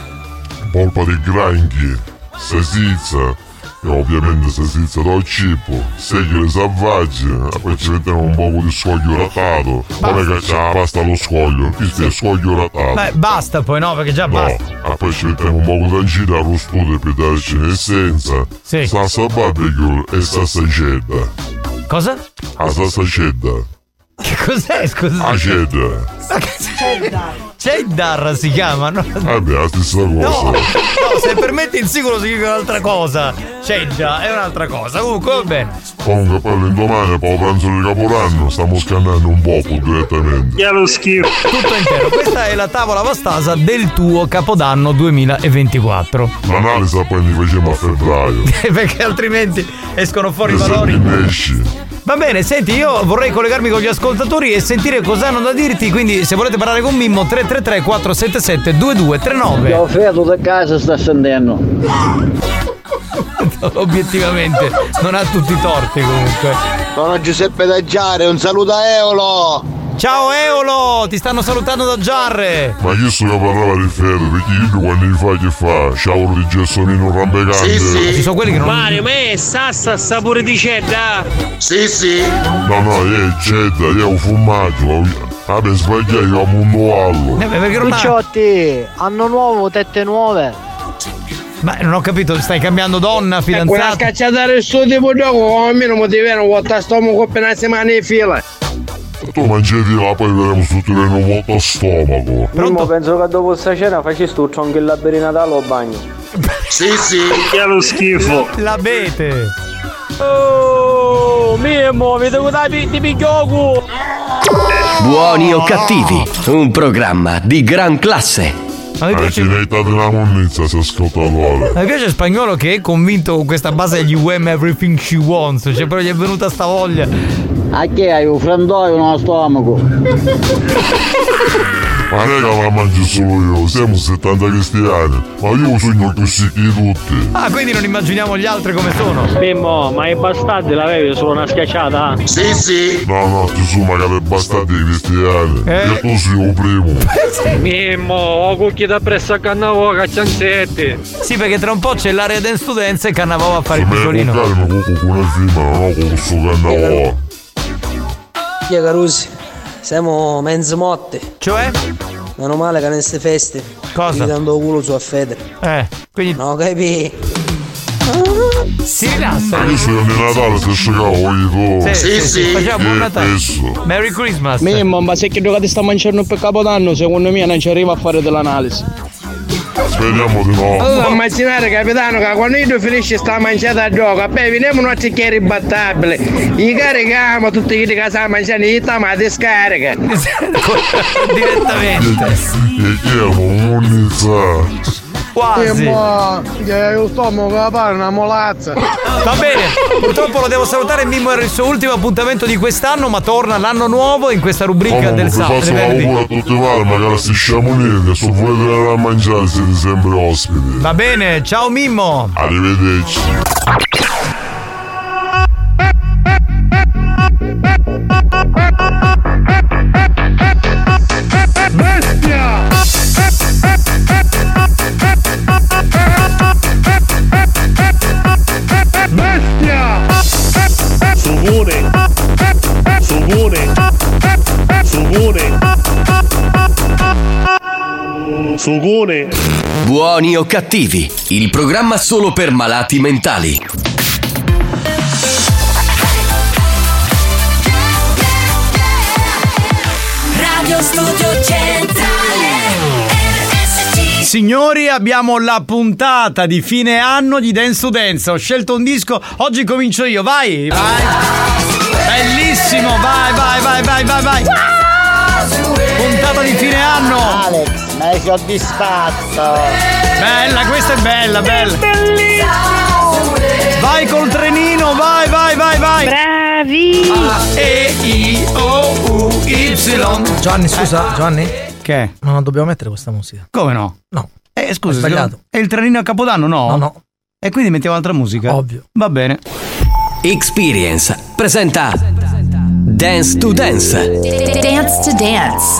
polpa di granchi, salsiccia, e ovviamente salsiccia dal cibo, segale selvaggi, poi ci mettiamo un poco di scoglio ratato. Poi che c'è la pasta allo scoglio, questo è scoglio ratato. Beh, basta poi, no, perché già no, basta. Poi ci mettiamo un poco d'angina arrostata per darci l'essenza, sì. Salsa barbecue e salsa cheddar. Cosa? La salsa cheddar. Che cos'è, scusa? La cheddar. Cheddar si chiama, no? Vabbè, la stessa cosa. No, no, se permetti il sicuro si chiama un'altra cosa. Cheddar è un'altra cosa. Comunque, va bene. Comunque poi l'indomani, poi pranzo di Capodanno, stiamo scannando un poco direttamente. Che lo schifo. Tutto intero. Questa è la tavola vastasa del tuo Capodanno 2024. L'analisi poi mi facciamo a febbraio. Perché altrimenti escono fuori i valori. Va bene, senti, io vorrei collegarmi con gli ascoltatori e sentire cosa hanno da dirti, quindi se volete parlare con Mimmo 333-477-2239. Io freddo da casa sta scendendo. Obiettivamente non ha tutti i torti comunque. Sono Giuseppe da Giare, un saluto a Eolo. Ciao Eolo, ti stanno salutando da Giarre. Ma io so che parlava di ferro, perché io quando mi fai che fa? Ciao di Gessonino rampecante. Sì, sì. Ci sono quelli che non... Mario, me sassa sapore di cheddar. Sì, sì. No, no, è cheddar, è un formaggio. Ah, per sbagliare io amo un nuovo. Perché non Cucciotti, anno nuovo, tette nuove. Ma non ho capito, stai cambiando donna, fidanzata? Quella scacciata del suo tipo gioco, almeno motivano, vuota stomaco per una settimana in fila. Tu mangiati là, poi vedremo se tu hai un vuoto stomaco. Primo, penso che dopo questa cena facci tu anche il labe di Natale o bagno. Sì, sì, è lo schifo. L'abete. Oh, Mimmo, mi devo dare di Picoku. Buoni o cattivi, un programma di gran classe. Ma mi piace della monnezza, si ascolta male. Mi piace Spagnolo che è convinto con questa base degli UM Everything She Wants, cioè però gli è venuta sta voglia. A che hai un frandoio nello stomaco? Ma raga, la mangio solo io, siamo 70 cristiani, ma io sogno così di tutti. Ah, quindi non immaginiamo gli altri come sono. Mimmo, ma i bastardi l'avevi solo una schiacciata? Sì, sì. No, no, ci sono magari bastardi cristiani. Io tu sei un primo. Mimmo, ho cucchiato appresso a Cannavò, caccianzetti. Sì, perché tra un po' c'è l'area dance studenza e Cannavò va a fare il piccolino. Ma calma, con la firma, non ho con questo Cannavò. Via Carusi. Siamo mezzo motte. Cioè? Meno male che non si feste. Cosa? Mi dando culo su a Federe. Quindi. No, capì? Si rilassa. Ma io sono di Natale, se scavo. Sì, sì. Facciamo buon Natale. Merry Christmas. Mimmo, ma se che giocate sta mangiando per Capodanno, secondo me non ci arriva a fare dell'analisi. Speriamo di no. Allora, immaginare, capitano, che quando io finisce sta mangiata a gioco, beh, veniamo una cicchiera imbattabile. Gli carichiamo tutti quelli che stanno mangiando, gli ma discarica. Direttamente. E chiamo un'unità. Quasi. Che io sto a fare una molazza. Va bene, purtroppo lo devo salutare. Mimmo era il suo ultimo appuntamento di quest'anno, ma torna l'anno nuovo in questa rubrica del sabato. Faccio auguri a tutti voi, magari si sciamonete, se volete andare a mangiare siete sempre ospiti. Va bene, ciao Mimmo. Arrivederci. Sugone. Buoni o cattivi, il programma solo per malati mentali. Radio Studio Centrale. signori, abbiamo la puntata di fine anno di Dance to Dance. Ho scelto un disco, oggi comincio io, vai, vai. Bellissimo, vai, vai, vai, vai, vai, vai. Puntata di fine anno. Alex, mi hai soddisfatto. Bella, questa è bella, bella. Vai col trenino, vai, vai, vai, vai. Bravi. A-E-I-O-U-Y. Gianni, scusa, Gianni. Che? Ma non dobbiamo mettere questa musica. Come no? No. Scusa, è sbagliato. È il trenino a Capodanno, no? No, no. E quindi mettiamo altra musica? Ovvio. Va bene. Experience presenta Dance to Dance. Dance to Dance.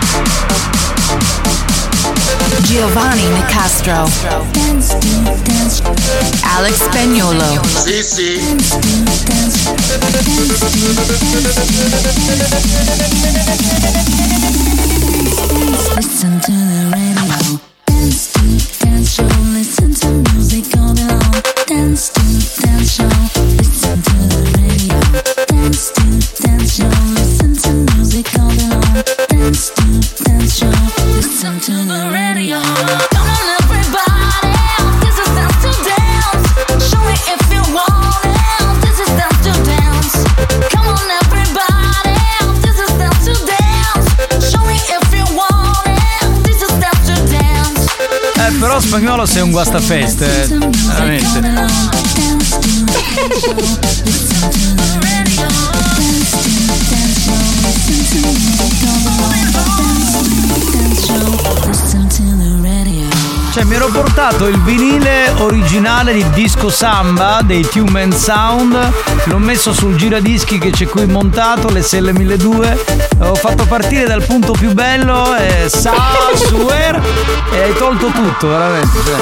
Giovanni Nicastro. Dance to dance. Alex Spagnolo. Sì, sì. Dance to dance. Dance to dance. Listen to the radio. Dance to dance show. Listen to music all day long. Dance to dance show. Listen to the radio. Dance to dance show. Listen to music all day long. Dance to dance show. Listen to the radio. Come on everybody, this is dance to dance. Show me if you want it. This is dance to dance. Come on everybody, this is dance to dance. Show me if you want it. This is dance to dance. Però Spagnolo sei un guastafeste, veramente. Cioè mi ero portato il vinile originale di Disco Samba dei Tune and Sound, l'ho messo sul giradischi che c'è qui montato, le SL 1200, ho fatto partire dal punto più bello e e hai tolto tutto veramente, cioè.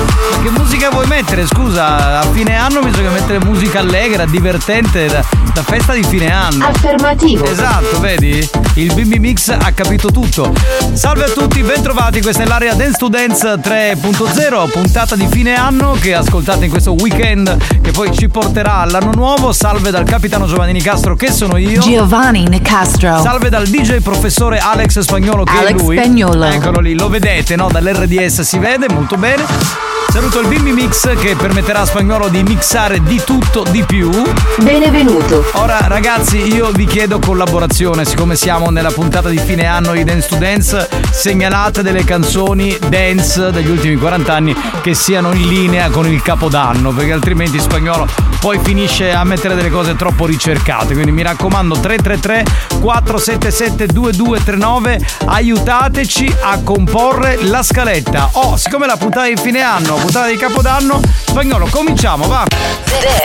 Che musica vuoi mettere? Scusa, a fine anno bisogna mettere musica allegra, divertente, da festa di fine anno. Affermativo. Esatto, vedi? Il BB Mix ha capito tutto. Salve a tutti, bentrovati, questa è l'area Dance to Dance 3.0, puntata di fine anno che ascoltate in questo weekend che poi ci porterà all'anno nuovo. Salve dal capitano Giovanni Nicastro, che sono io, Giovanni Nicastro. Salve dal DJ professore Alex Spagnolo, che Alex è lui, Spagnolo. Eccolo lì, lo vedete, no? Dall'RDS si vede molto bene. Saluto il Bimbi Mix che permetterà a Spagnolo di mixare di tutto, di più. Benvenuto. Ora ragazzi, io vi chiedo collaborazione, siccome siamo nella puntata di fine anno di Dance to Dance. Segnalate delle canzoni dance degli ultimi 40 anni che siano in linea con il Capodanno, perché altrimenti Spagnolo poi finisce a mettere delle cose troppo ricercate. Quindi mi raccomando, 333-477-2239, aiutateci a comporre la scaletta. Oh, siccome la puntata di fine anno, puntata di Capodanno, Spagnolo, cominciamo, va!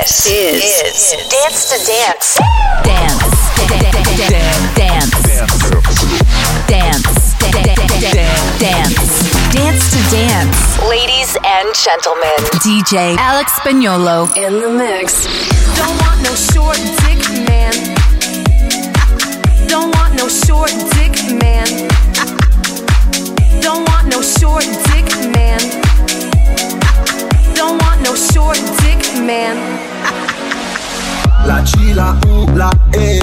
This is Dance to Dance. Dance to Dance. Ladies and gentlemen, DJ Alex Spagnolo in the mix. Don't want no short dick man. Don't want no short dick man. Don't want no short dick man. Don't want no short dick man. La C, la U, la E.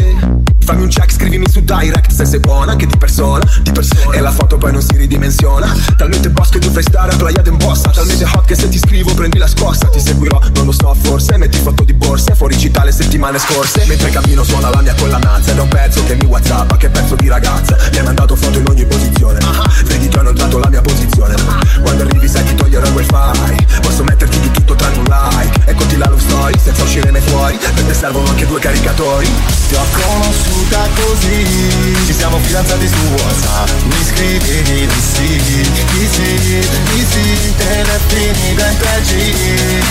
Fammi un check, scrivimi su direct se sei buona anche di persona, di persona. E la foto poi non si ridimensiona. Talmente boss che dovrei stare applaiata in bossa. Talmente hot che se ti scrivo prendi la scossa. Ti seguirò, non lo so forse. Metti foto di borse, fuori città le settimane scorse. Mentre cammino suona la mia collananza. Ed è un pezzo che mi whatsappa, che pezzo di ragazza. Mi hai mandato foto in ogni posizione. Vedi che hanno dato la mia posizione. Quando arrivi sai ti toglierò il wifi. Posso metterti di tutto tranne un like. Eccoti la love story senza uscire né fuori. Per te servono anche due caricatori. Ti ho conosciuto così, ci siamo fidanzati su WhatsApp. Mi scrivevi di sì, telefoni da 3G.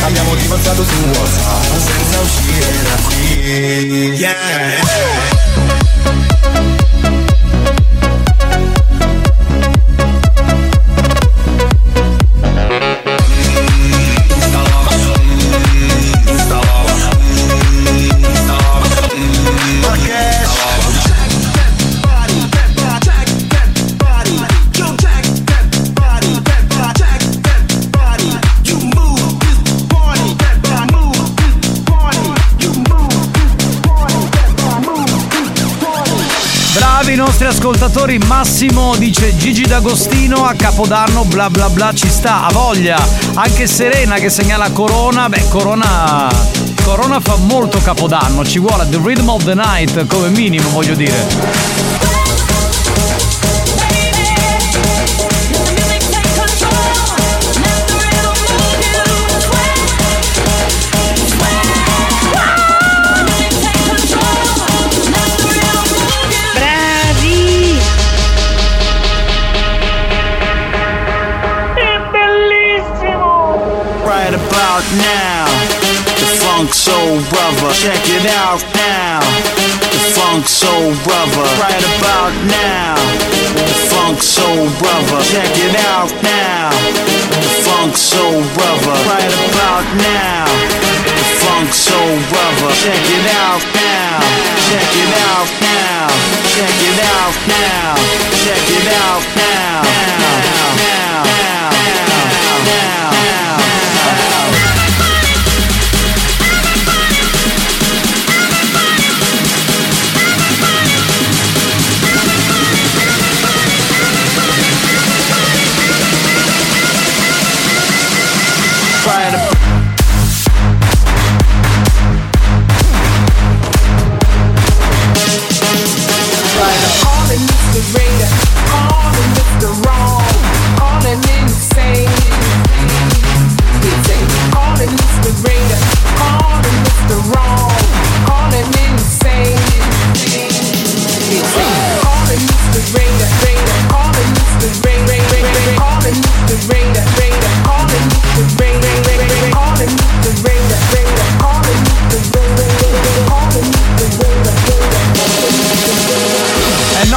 Abbiamo divorziato su WhatsApp senza uscire da qui. Yeah. nostri ascoltatori. Massimo dice Gigi D'Agostino a Capodanno bla bla bla, ci sta, ha voglia. Anche Serena che segnala Corona. Beh, Corona fa molto Capodanno, ci vuole The Rhythm of the Night come minimo, voglio dire. Now, the funk soul brother, check it out now. The funk soul brother, right about now. The funk soul brother, check it out now. The funk soul brother, right about now. The funk soul brother, check it out now. Check it out now. Check it out now. Check it out now. Now, now, now, now, now.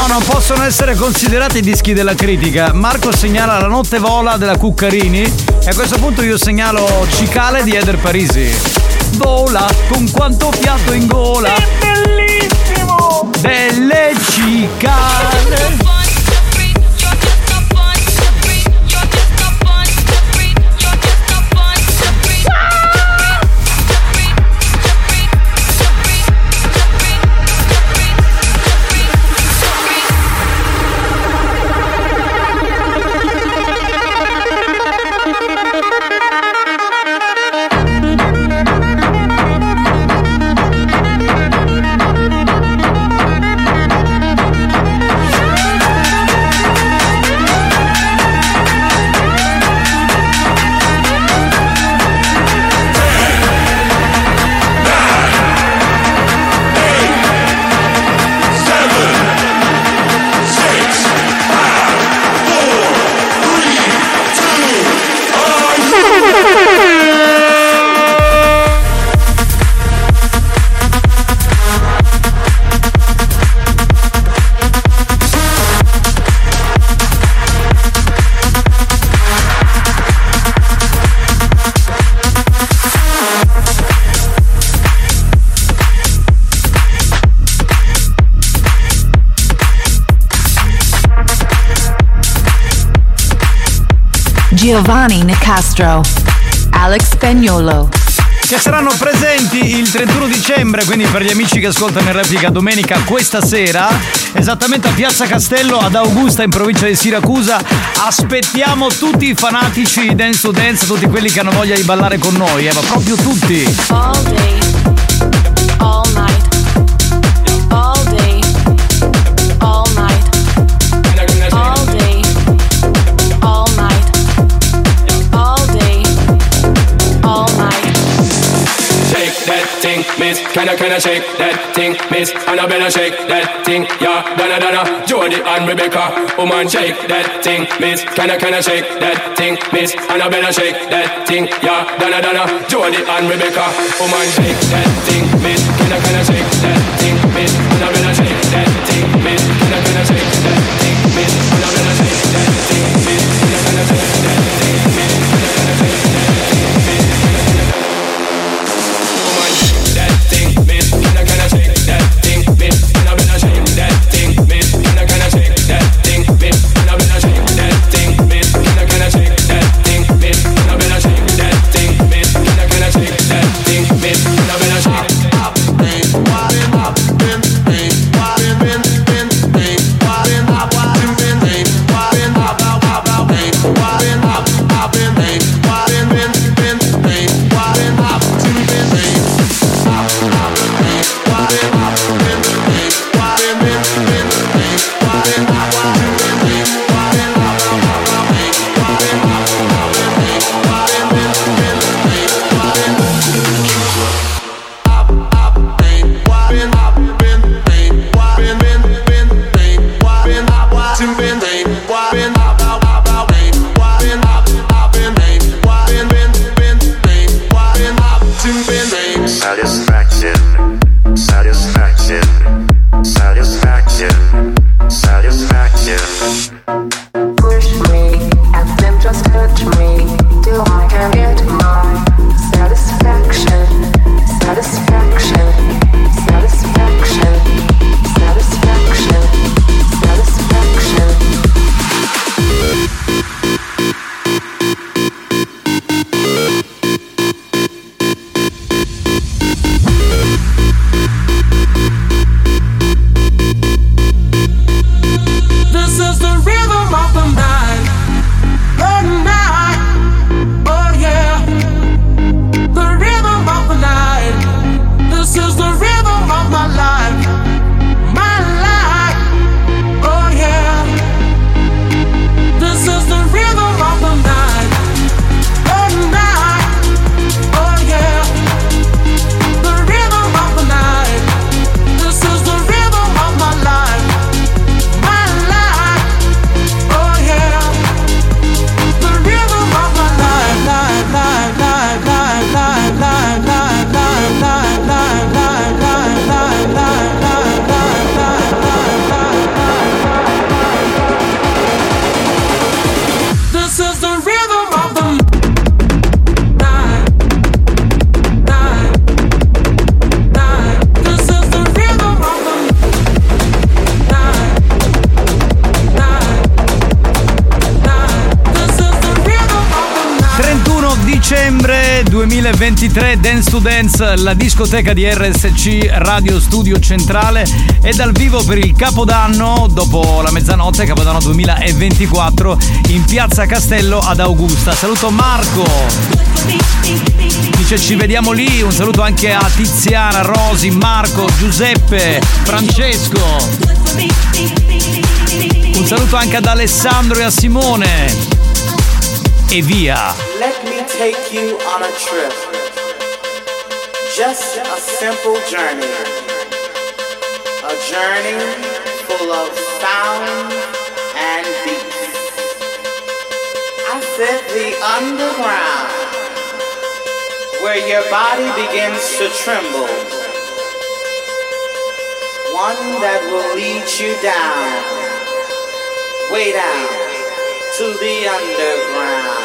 Non possono essere considerati i dischi della critica. Marco segnala La notte vola della Cuccarini e a questo punto io segnalo Cicale di Eder Parisi. Vola con quanto fiato in gola. È bellissimo! Delle cicale. Giovanni Nicastro, Alex Spagnolo. Che saranno presenti il 31 dicembre, quindi per gli amici che ascoltano in replica domenica, questa sera, esattamente a Piazza Castello ad Augusta in provincia di Siracusa. Aspettiamo tutti i fanatici di Dance to Dance, tutti quelli che hanno voglia di ballare con noi, ma proprio tutti. All day, all night. Miss, can I shake that thing, miss? Annabella shake that thing, yeah. Donna, Jordi and Rebecca, woman shake that thing, miss. Can I shake that thing, miss? Annabella shake that thing, yeah. Donna, Jordi and Rebecca, woman shake that thing, miss. Can I shake that thing, miss? Annabella shake that thing, miss. Can I shake that thing, miss? Annabella shake that thing, miss. Can I shake that thing, miss? Can I shake that thing, miss? Been, 23 Dance to Dance, la discoteca di RSC Radio Studio Centrale è dal vivo per il Capodanno dopo la mezzanotte, Capodanno 2024 in Piazza Castello ad Augusta. Saluto Marco, dice ci vediamo lì, un saluto anche a Tiziana, Rosi, Marco, Giuseppe, Francesco, un saluto anche ad Alessandro e a Simone e via. Let me take you on a trip. Just a simple journey, a journey full of sound and beats. I said the underground, where your body begins to tremble, one that will lead you down, way down to the underground.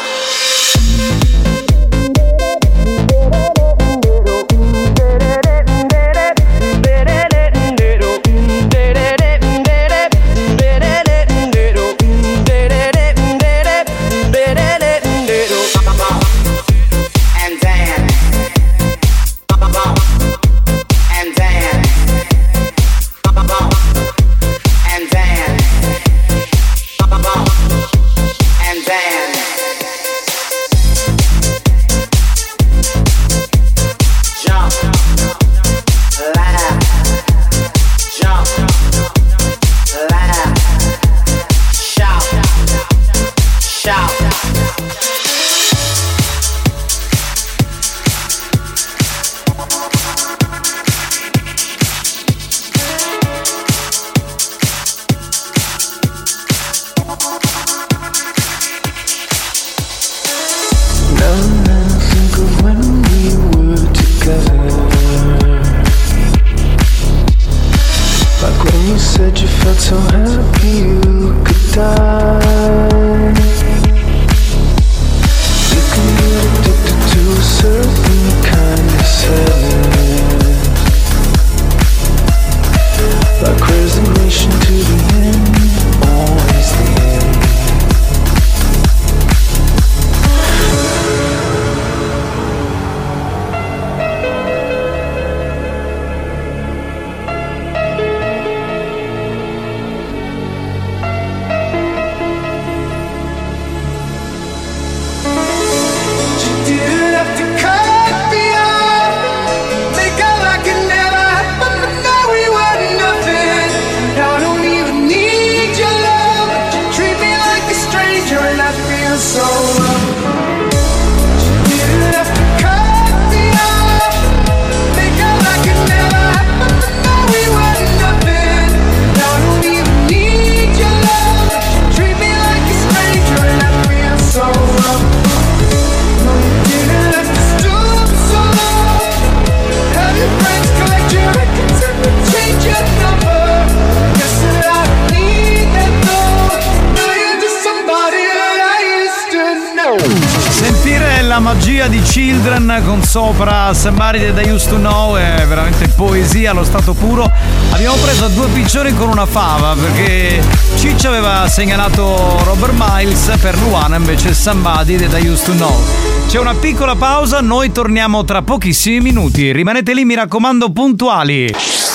Children con sopra Somebody That I Used To Know, è veramente poesia allo stato puro. Abbiamo preso due piccioni con una fava perché Ciccio aveva segnalato Robert Miles per Luana, invece Somebody That I Used To Know. C'è una piccola pausa, noi torniamo tra pochissimi minuti, rimanete lì mi raccomando puntuali. This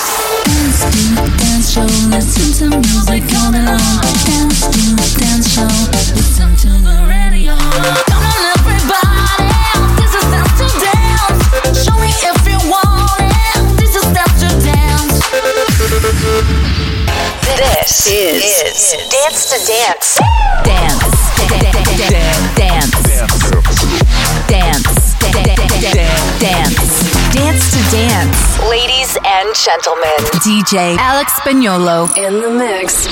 is Dance to Dance. Dance to Dance. Ladies and gentlemen, DJ Alex Spagnolo in the mix.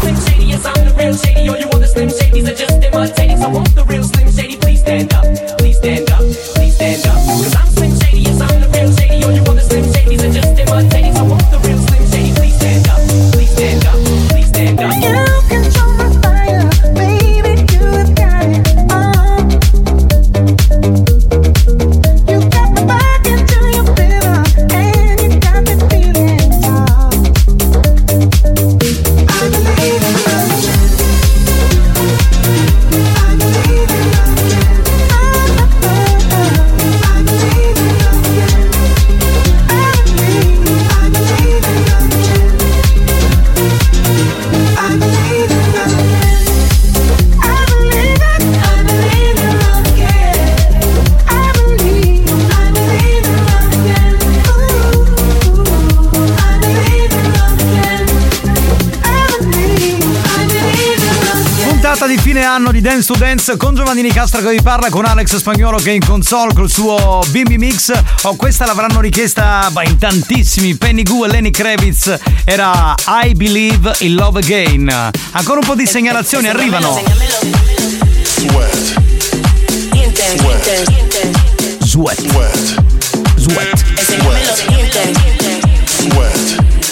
Slim Shady, yes, I'm the real Shady. All you other Slim Shadys are just imitating. I want the real Slim Shady. Please stand up. Please stand up. Please stand up. Cause I'm Slim Shady, yes, I'm the real Shady. All you other Slim Shadys are just imitating. I want the real Slim Shady. Please stand up. Please stand up. Please stand up. You control my fire, baby. You have got it all. You got me back into your fever, and you got me feeling tall. I believe in love. I believe in love. I believe in love. I believe in love. I believe in love. I believe it. I believe in love again. I believe in love again. Ooh, I believe in love again. I believe in love again. Puntata di fine anno di Dance to Dance con Giovanni Nicastro che vi parla, con Alex Spagnolo che è in console col suo Bimbi Mix. Oh, questa l'avranno richiesta in tantissimi. Penny Goo e Lenny Kravitz, era I Believe in Love Again. Ancora un po' di segnalazioni arrivano. Sweat. Sweat.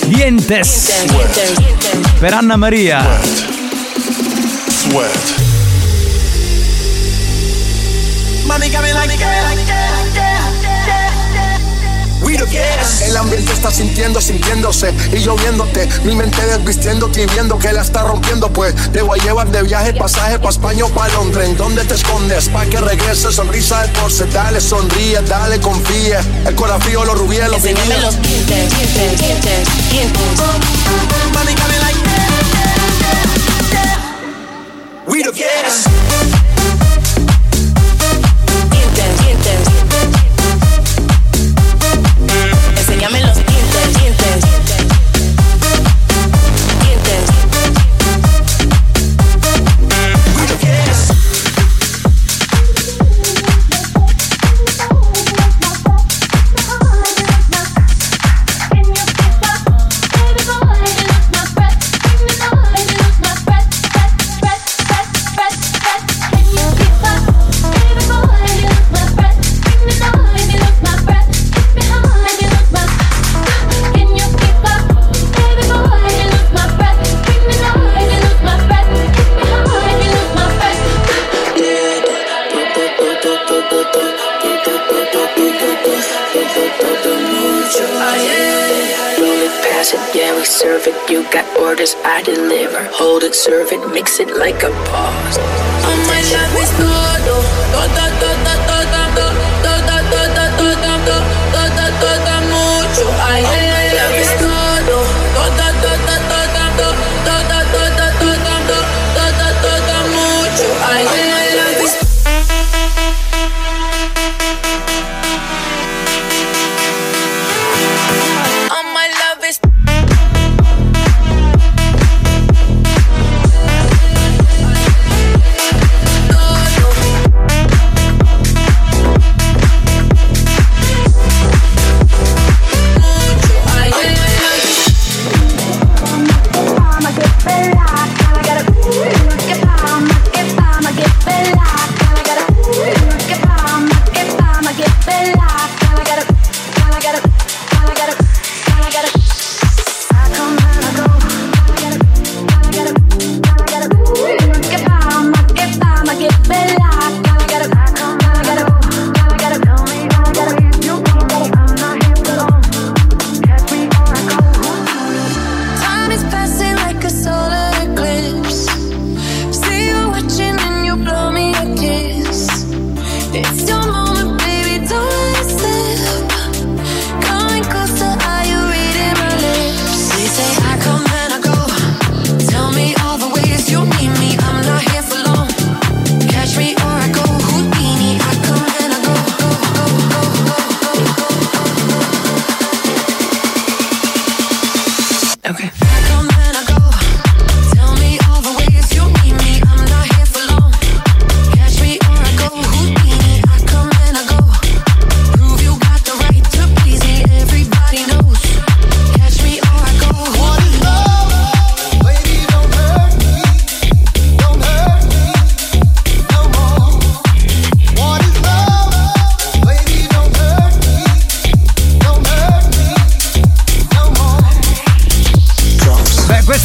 Dientes per Anna Maria. Mami, got me like We the best. El ambiente está sintiendo, sintiéndose y yo viéndote, mi mente desvistiéndote y viendo que la está rompiendo, pues te voy a llevar de viaje, pasaje pa' España o pa' Londres, ¿en dónde te escondes? Pa' que regrese, sonrisa de porce, dale, sonríe, dale, confía, el corazón frío, los rubíes, los vinillos. Los dientes, dientes, dientes, dientes. Mami, got me like We the best. Dientes, dientes. Enséñame los dientes, dientes. Dientes. We the best. Yeah, we serve it. You got orders, I deliver. Hold it, serve it, mix it like a pause. Oh my love is todo, todo, todo, todo, todo, todo, todo, todo, todo, todo, todo, mucho. Ay, my love is todo, todo, todo, todo, todo, todo, todo, todo, todo, todo, mucho. Ay, my love is. Oh my love is.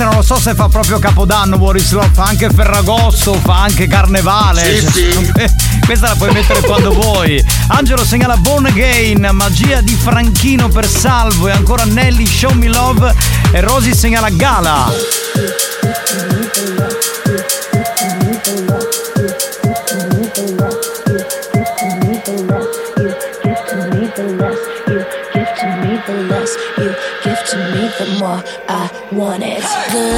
forse non lo so se fa proprio Capodanno Boris Love, fa anche Ferragosto, fa anche Carnevale. Sì, cioè, sì. Questa la puoi mettere quando vuoi. Angelo segnala Born Again, Magia di Franchino per Salvo, e ancora Nelly Show Me Love, e Rosy segnala Gala. The more I want it, the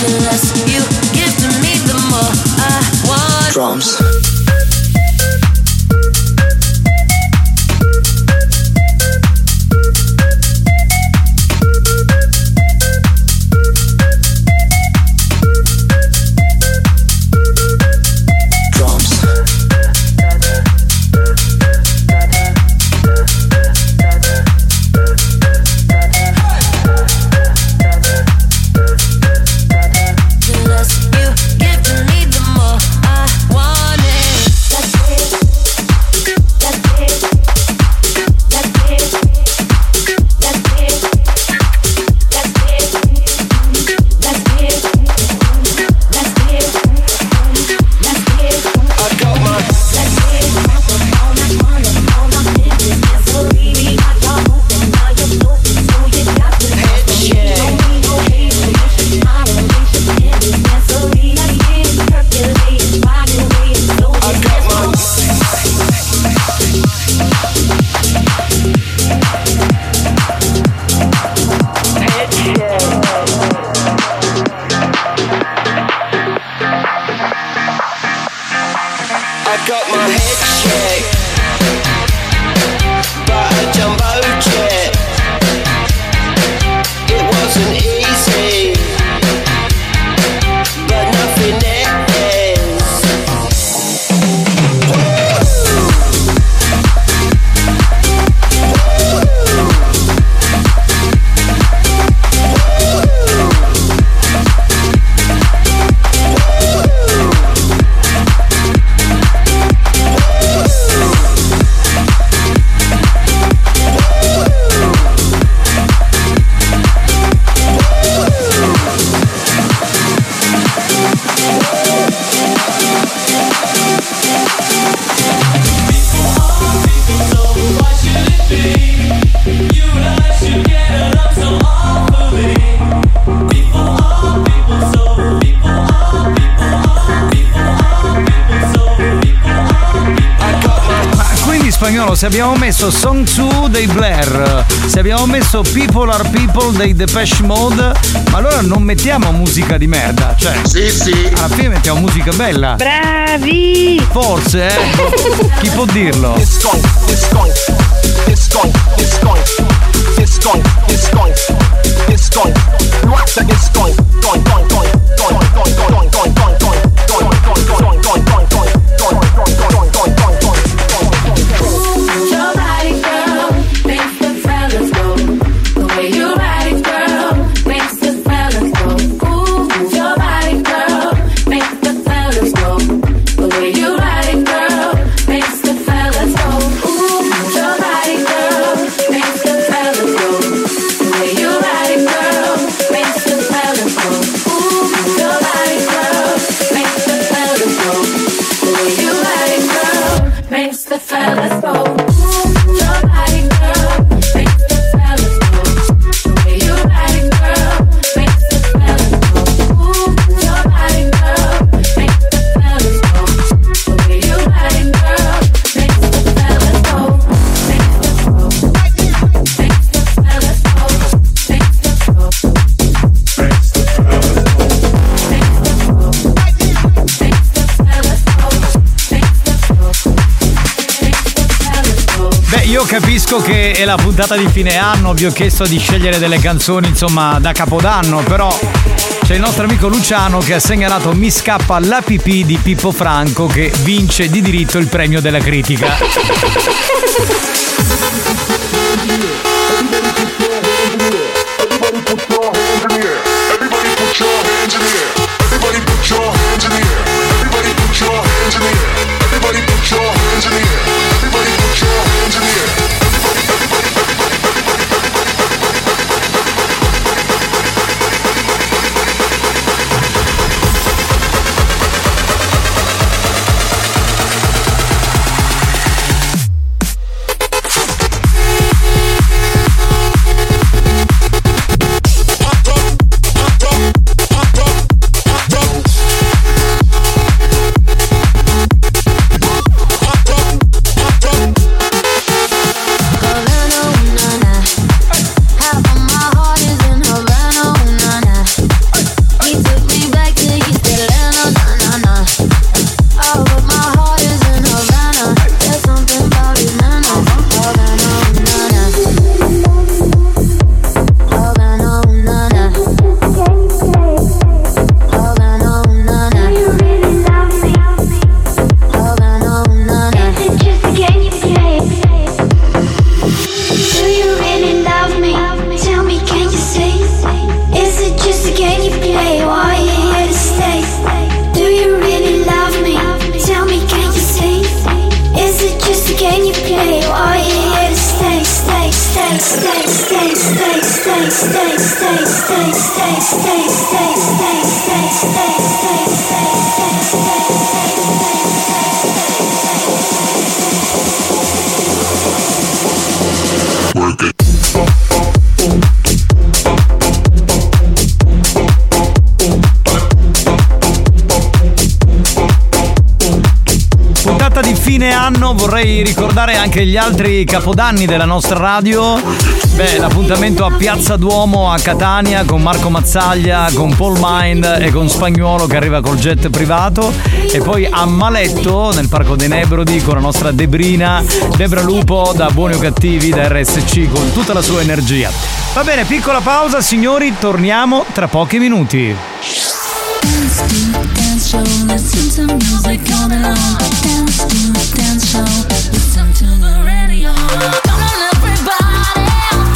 The less you give to me, the more I want. Drums. Se abbiamo messo Song 2 dei Blair, se abbiamo messo People Are People dei Depeche Mode, ma allora non mettiamo musica di merda, cioè sì, sì, alla fine mettiamo musica bella. Bravi! Forse, chi può dirlo? Capisco che è la puntata di fine anno, vi ho chiesto di scegliere delle canzoni insomma da Capodanno, però C'è il nostro amico Luciano che ha segnalato Mi scappa la pipì di Pippo Franco, che vince di diritto il premio della critica. Vorrei ricordare anche gli altri capodanni della nostra radio. Beh, l'appuntamento a Piazza Duomo a Catania con Marco Mazzaglia, con Paul Mind e con Spagnolo che arriva col jet privato. E poi a Maletto, nel Parco dei Nebrodi, con la nostra Debrina, Debra Lupo da Buoni o Cattivi, da RSC, con tutta la sua energia. Va bene, piccola pausa signori, torniamo tra pochi minuti. Listen to music all day long. Dance to the dance show. Listen to the radio. Come on everybody,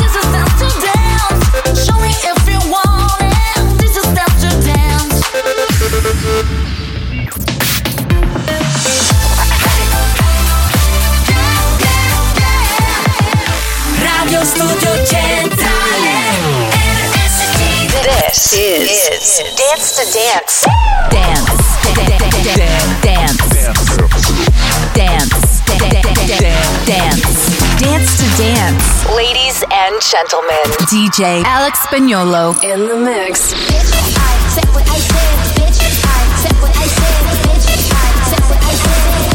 this is dance to dance. Show me if you want it. This is dance to dance. Yeah, yeah, yeah. Radio Studio Centrale. This is Dance to Dance. Dance. Dance to dance. Ladies and gentlemen, DJ Alex Spagnolo in the mix. I said what I said, bitch. I said what I said, bitch. I said what I said,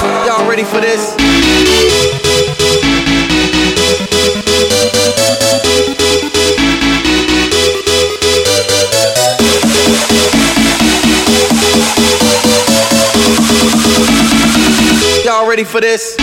bitch. Y'all ready for this? Y'all ready for this?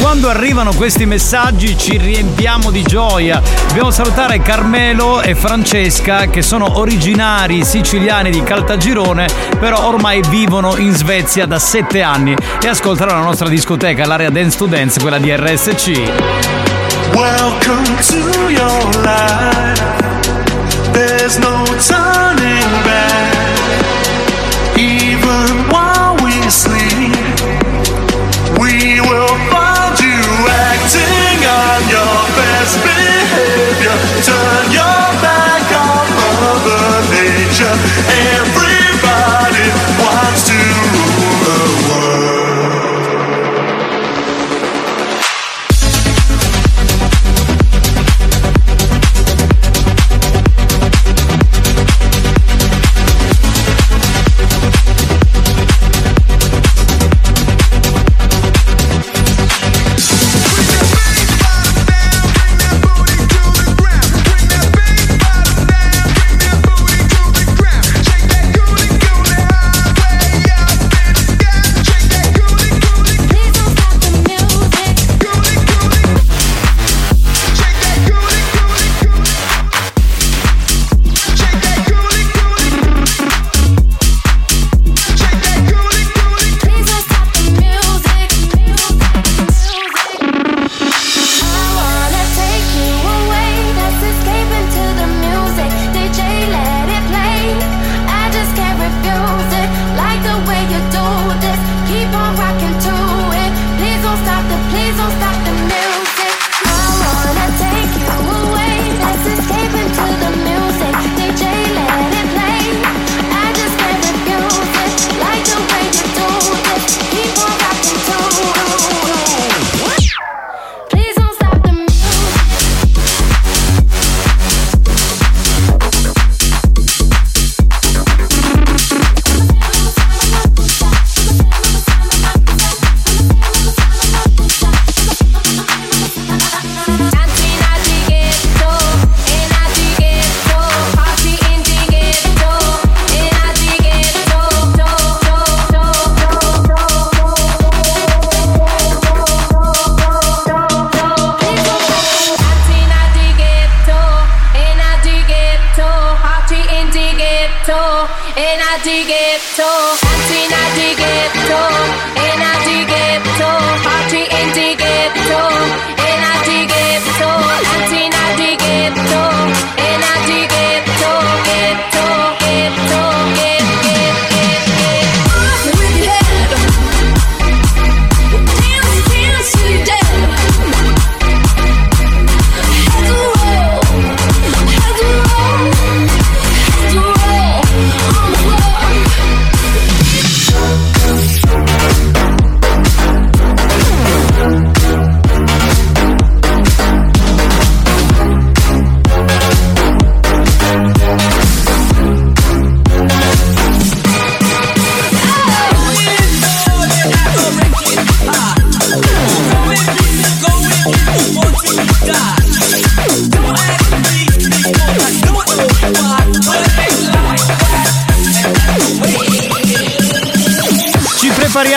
Quando arrivano questi messaggi ci riempiamo di gioia. Dobbiamo salutare Carmelo e Francesca, che sono originari siciliani di Caltagirone, però ormai vivono in Svezia da 7 anni e ascoltano la nostra discoteca, l'area Dance to Dance, quella di RSC. Welcome to your life. There's no turning back. Even while we sleep, we will find you acting on your best behavior. Turn your back on Mother Nature. Everybody wants to rule the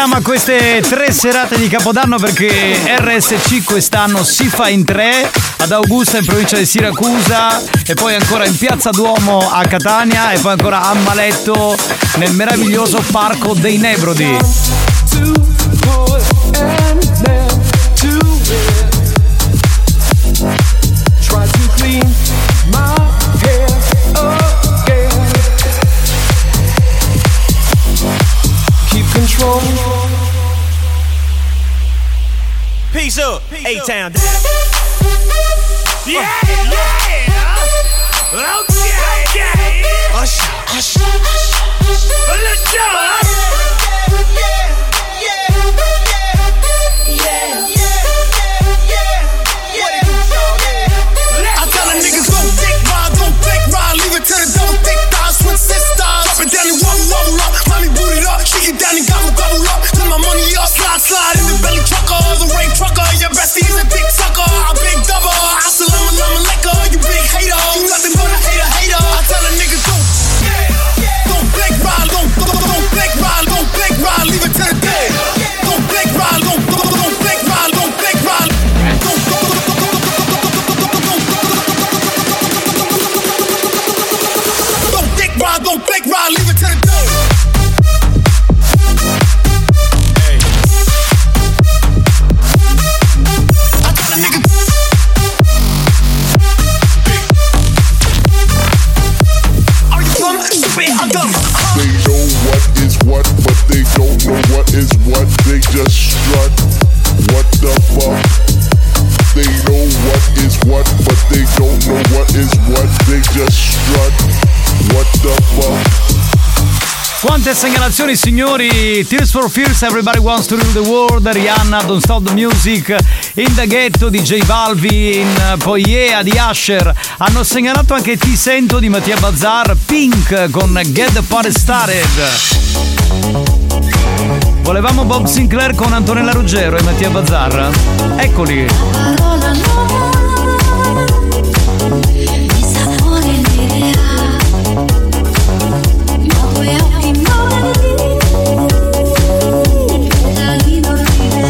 a queste 3 serate di Capodanno, perché RSC quest'anno si fa in 3 ad Augusta in provincia di Siracusa, e poi ancora in Piazza Duomo a Catania, e poi ancora a Maletto nel meraviglioso Parco dei Nebrodi. Peace up, A-Town. Yeah, yeah. Okay, yeah. Hush, let's go. Yeah. I tell them niggas go thick ride, leave it to the double thick thighs, switch sisters. Drop it down and roll up, mommy boot it up, shake it down and gobble up. Turn my money up, slide in the belly trucker. Notizie e segnalazioni, signori. Tears for Fears, Everybody Wants to Rule the World, Rihanna, Don't Stop the Music, In the Ghetto di J Balvin, poi Yeah di Asher. Hanno segnalato anche Ti Sento di Mattia Bazzar, Pink con Get the Party Started. Volevamo Bob Sinclair con Antonella Ruggero e Mattia Bazzar. Eccoli. Parola nuova, il sapore nera, nuovo e opinabili, la lino riverà.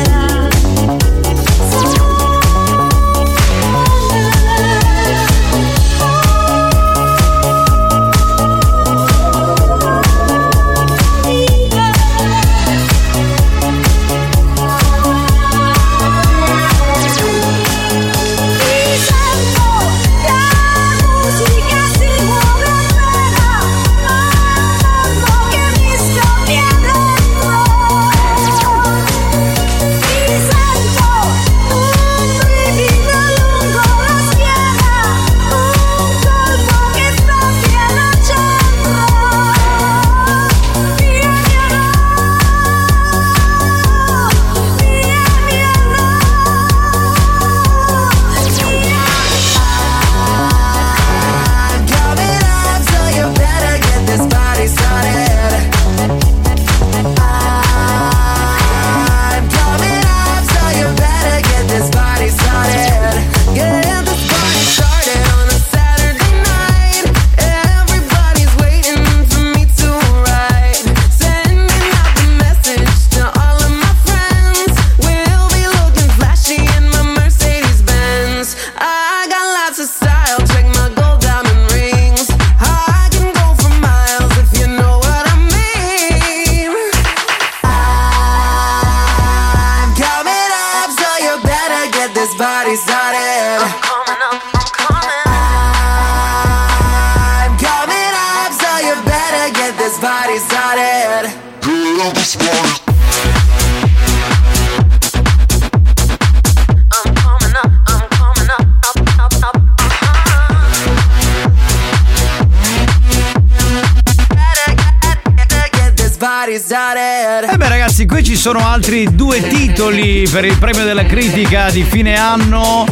Sono altri due titoli per il premio della critica di fine anno.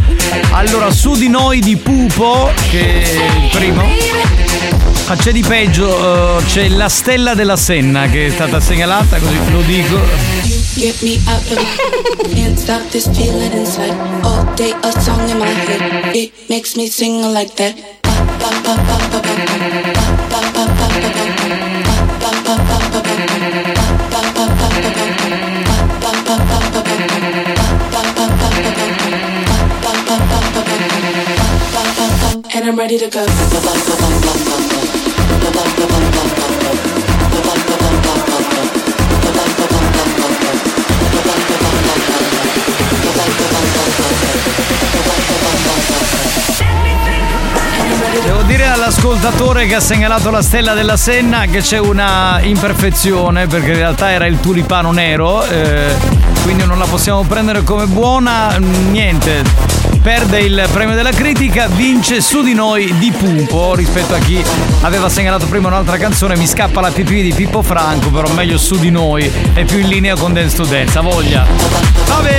Allora, Su di noi di Pupo, che è il primo. Ma c'è di peggio, c'è La Stella della Senna che è stata segnalata, così lo dico. And I'm ready to go. Devo dire all'ascoltatore che ha segnalato La Stella della Senna che c'è una imperfezione, perché in realtà era Il Tulipano Nero, quindi non la possiamo prendere come buona. Niente, perde il premio della critica, vince Su di noi di Pupo rispetto a chi aveva segnalato prima un'altra canzone, Mi scappa la pipì di Pippo Franco, però meglio Su di noi, è più in linea con Dance to Dance, ha voglia. Vabbè.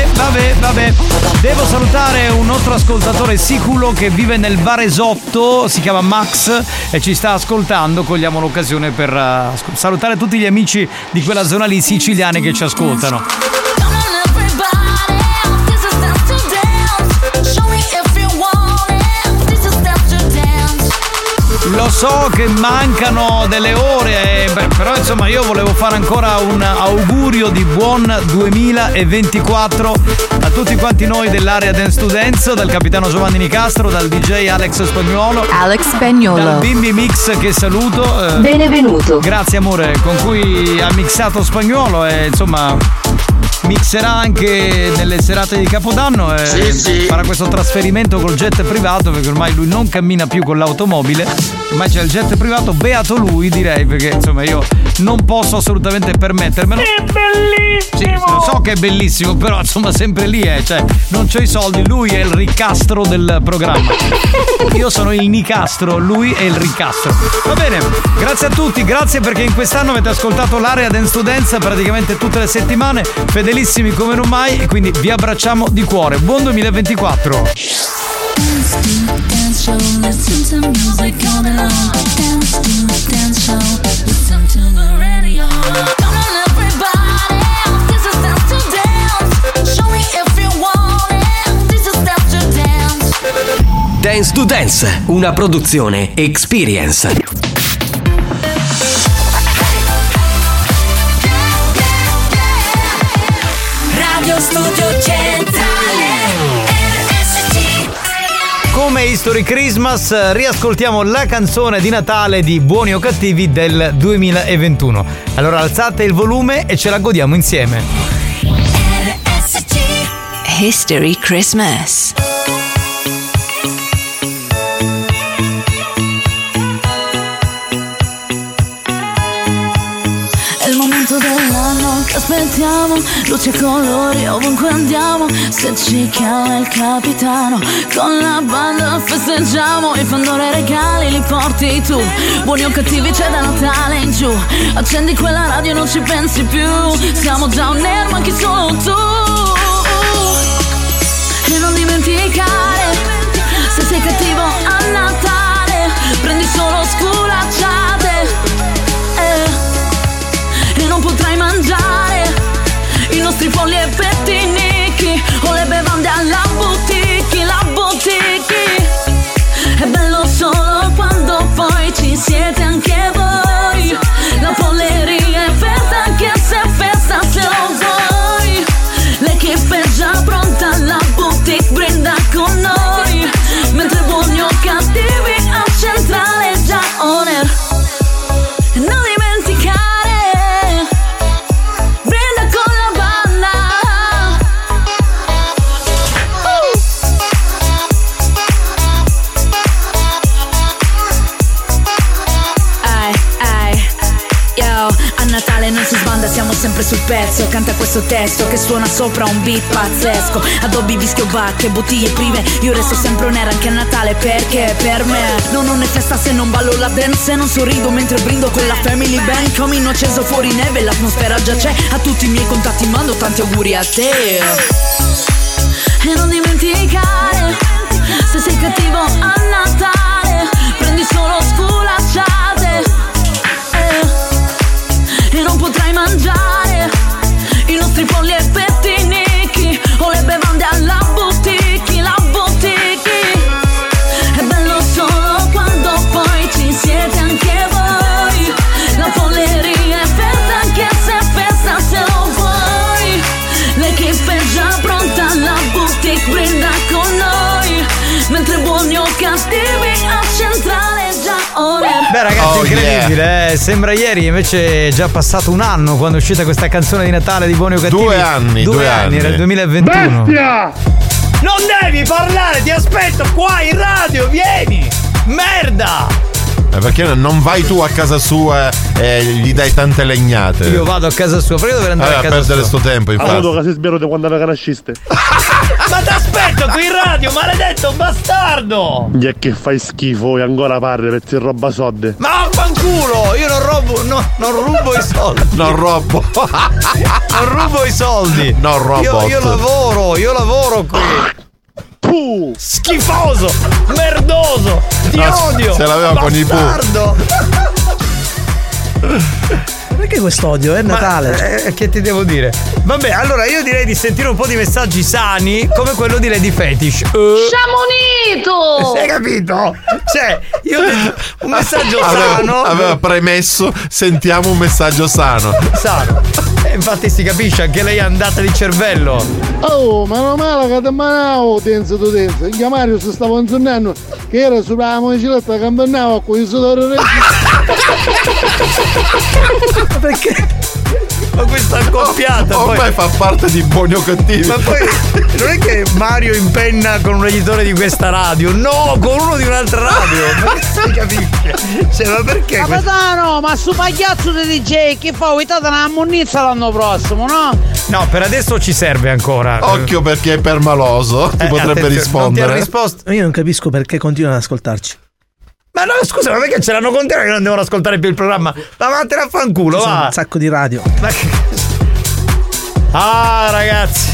Devo salutare un nostro ascoltatore siculo che vive nel Varesotto, si chiama Max e ci sta ascoltando, cogliamo l'occasione per salutare tutti gli amici di quella zona lì, siciliani, che ci ascoltano. Lo so che mancano delle ore, però insomma io volevo fare ancora un augurio di buon 2024 a tutti quanti noi dell'area Dance to Dance, dal capitano Giovanni Nicastro, dal DJ Alex Spagnolo, dal Bimbi Mix che saluto. Benvenuto. Grazie amore, con cui ha mixato Spagnolo e insomma... mixerà anche nelle serate di Capodanno e farà questo trasferimento col jet privato, perché ormai lui non cammina più con l'automobile, ormai c'è il jet privato, beato lui, direi, perché insomma io non posso assolutamente permettermelo. È bellissimo! Sì, lo so che è bellissimo, però insomma sempre lì è, cioè non c'ho i soldi, lui è il Ricastro del programma. Io sono il Nicastro, lui è il Ricastro. Va bene, grazie a tutti, grazie perché in quest'anno avete ascoltato l'area Dance to Dance praticamente tutte le settimane, fedelissimi come non mai, e quindi vi abbracciamo di cuore. Buon 2024. Dance to Dance, una produzione Experience. Radio Studio Centrale. Come History Christmas riascoltiamo la canzone di Natale di Buoni o Cattivi del 2021. Allora alzate il volume e ce la godiamo insieme. RSC History Christmas. È il momento dell'anno che aspettiamo, luci e colori ovunque andiamo. Se ci chiama il capitano, con la banda festeggiamo. Il fandore regali li porti tu, buoni o cattivi c'è da Natale in giù. Accendi quella radio e non ci pensi più, siamo già on air ma chi solo tu. E non dimenticare, se sei cattivo a Natale prendi solo sculacciate. Non potrai mangiare i nostri polli e pettinichi o le bevande alla boutique, la boutique. È bello solo quando poi ci siete anche voi, la polleria è festa anche se è festa se lo vuoi. L'equipe è già pronta, la boutique brinda con noi, mentre buoni o cattivi a centrale è già on air. Siamo sempre sul pezzo, canta questo testo che suona sopra un beat pazzesco. Addobbi, vischio, bacche, bottiglie prime, io resto sempre on air anche a Natale perché per me non ho né festa se non ballo la dance, se non sorrido mentre brindo con la family band. Camino acceso fuori neve, l'atmosfera già c'è, a tutti i miei contatti mando tanti auguri a te. E non dimenticare, se sei cattivo a Natale prendi solo sculacciate. E non potrai mangiare i nostri polli e pettinichi o le bevande alla boutique, la boutique. È bello solo quando poi ci siete anche voi, la polleria è festa anche se è festa se lo vuoi. L'equipe è già pronta, la boutique brinda con noi, mentre buoni o cattivi a centrale è già ora. Beh ragazzi, incredibile, yeah. Sembra ieri, invece è già passato un anno quando è uscita questa canzone di Natale di Buoni o Cattivi. Due anni, era il 2021. Bestia! Non devi parlare, ti aspetto qua in radio, vieni! Merda! Perché non vai tu a casa sua e gli dai tante legnate? Io vado a casa sua, perché dovrei andare a casa sua? A perdere sto tempo, infatti. Allora, si sbirrate quando aveva nasciste. Ma t'aspetto qui in radio, maledetto bastardo! Gli è che fai schifo e ancora parli per ti roba soldi. Ma vaffanculo, io non rubo i soldi. Non rubo i soldi. Non robo. Io lavoro qui. Pooh, schifoso, merdoso, ti odio. Se l'aveva bastardo. Con i Pooh. Perché quest'odio? È Natale. Che ti devo dire? Vabbè, allora io direi di sentire un po' di messaggi sani, come quello di Lady Fetish. Sciamonito! Hai capito? Cioè, io un messaggio sano. Aveva premesso, sentiamo un messaggio sano. Infatti si capisce, anche lei è andata di cervello. Oh, mano male che te manavo, tenso. Il Mario si stava intornando, che era sulla moniciletta che andava con il sudore. Perché? Ma questa accoppiata ormai fa parte di Buoni o Cattivi. Ma poi non è che Mario impenna con un editore di questa radio, no, con uno di un'altra radio. Ma si capisce, cioè, ma perché Capitano, ma su pagliazzo di DJ che fa uitata una monnizza l'anno prossimo, no? No, per adesso ci serve ancora. Occhio perché è permaloso, ti potrebbe rispondere. Non ti ha risposto. Io non capisco perché continuano ad ascoltarci. Ma no, scusa, ma perché ce l'hanno con te che non devono ascoltare più il programma? Ma vattene a fanculo, va! C'è un sacco di radio. Ma che... Ah, ragazzi!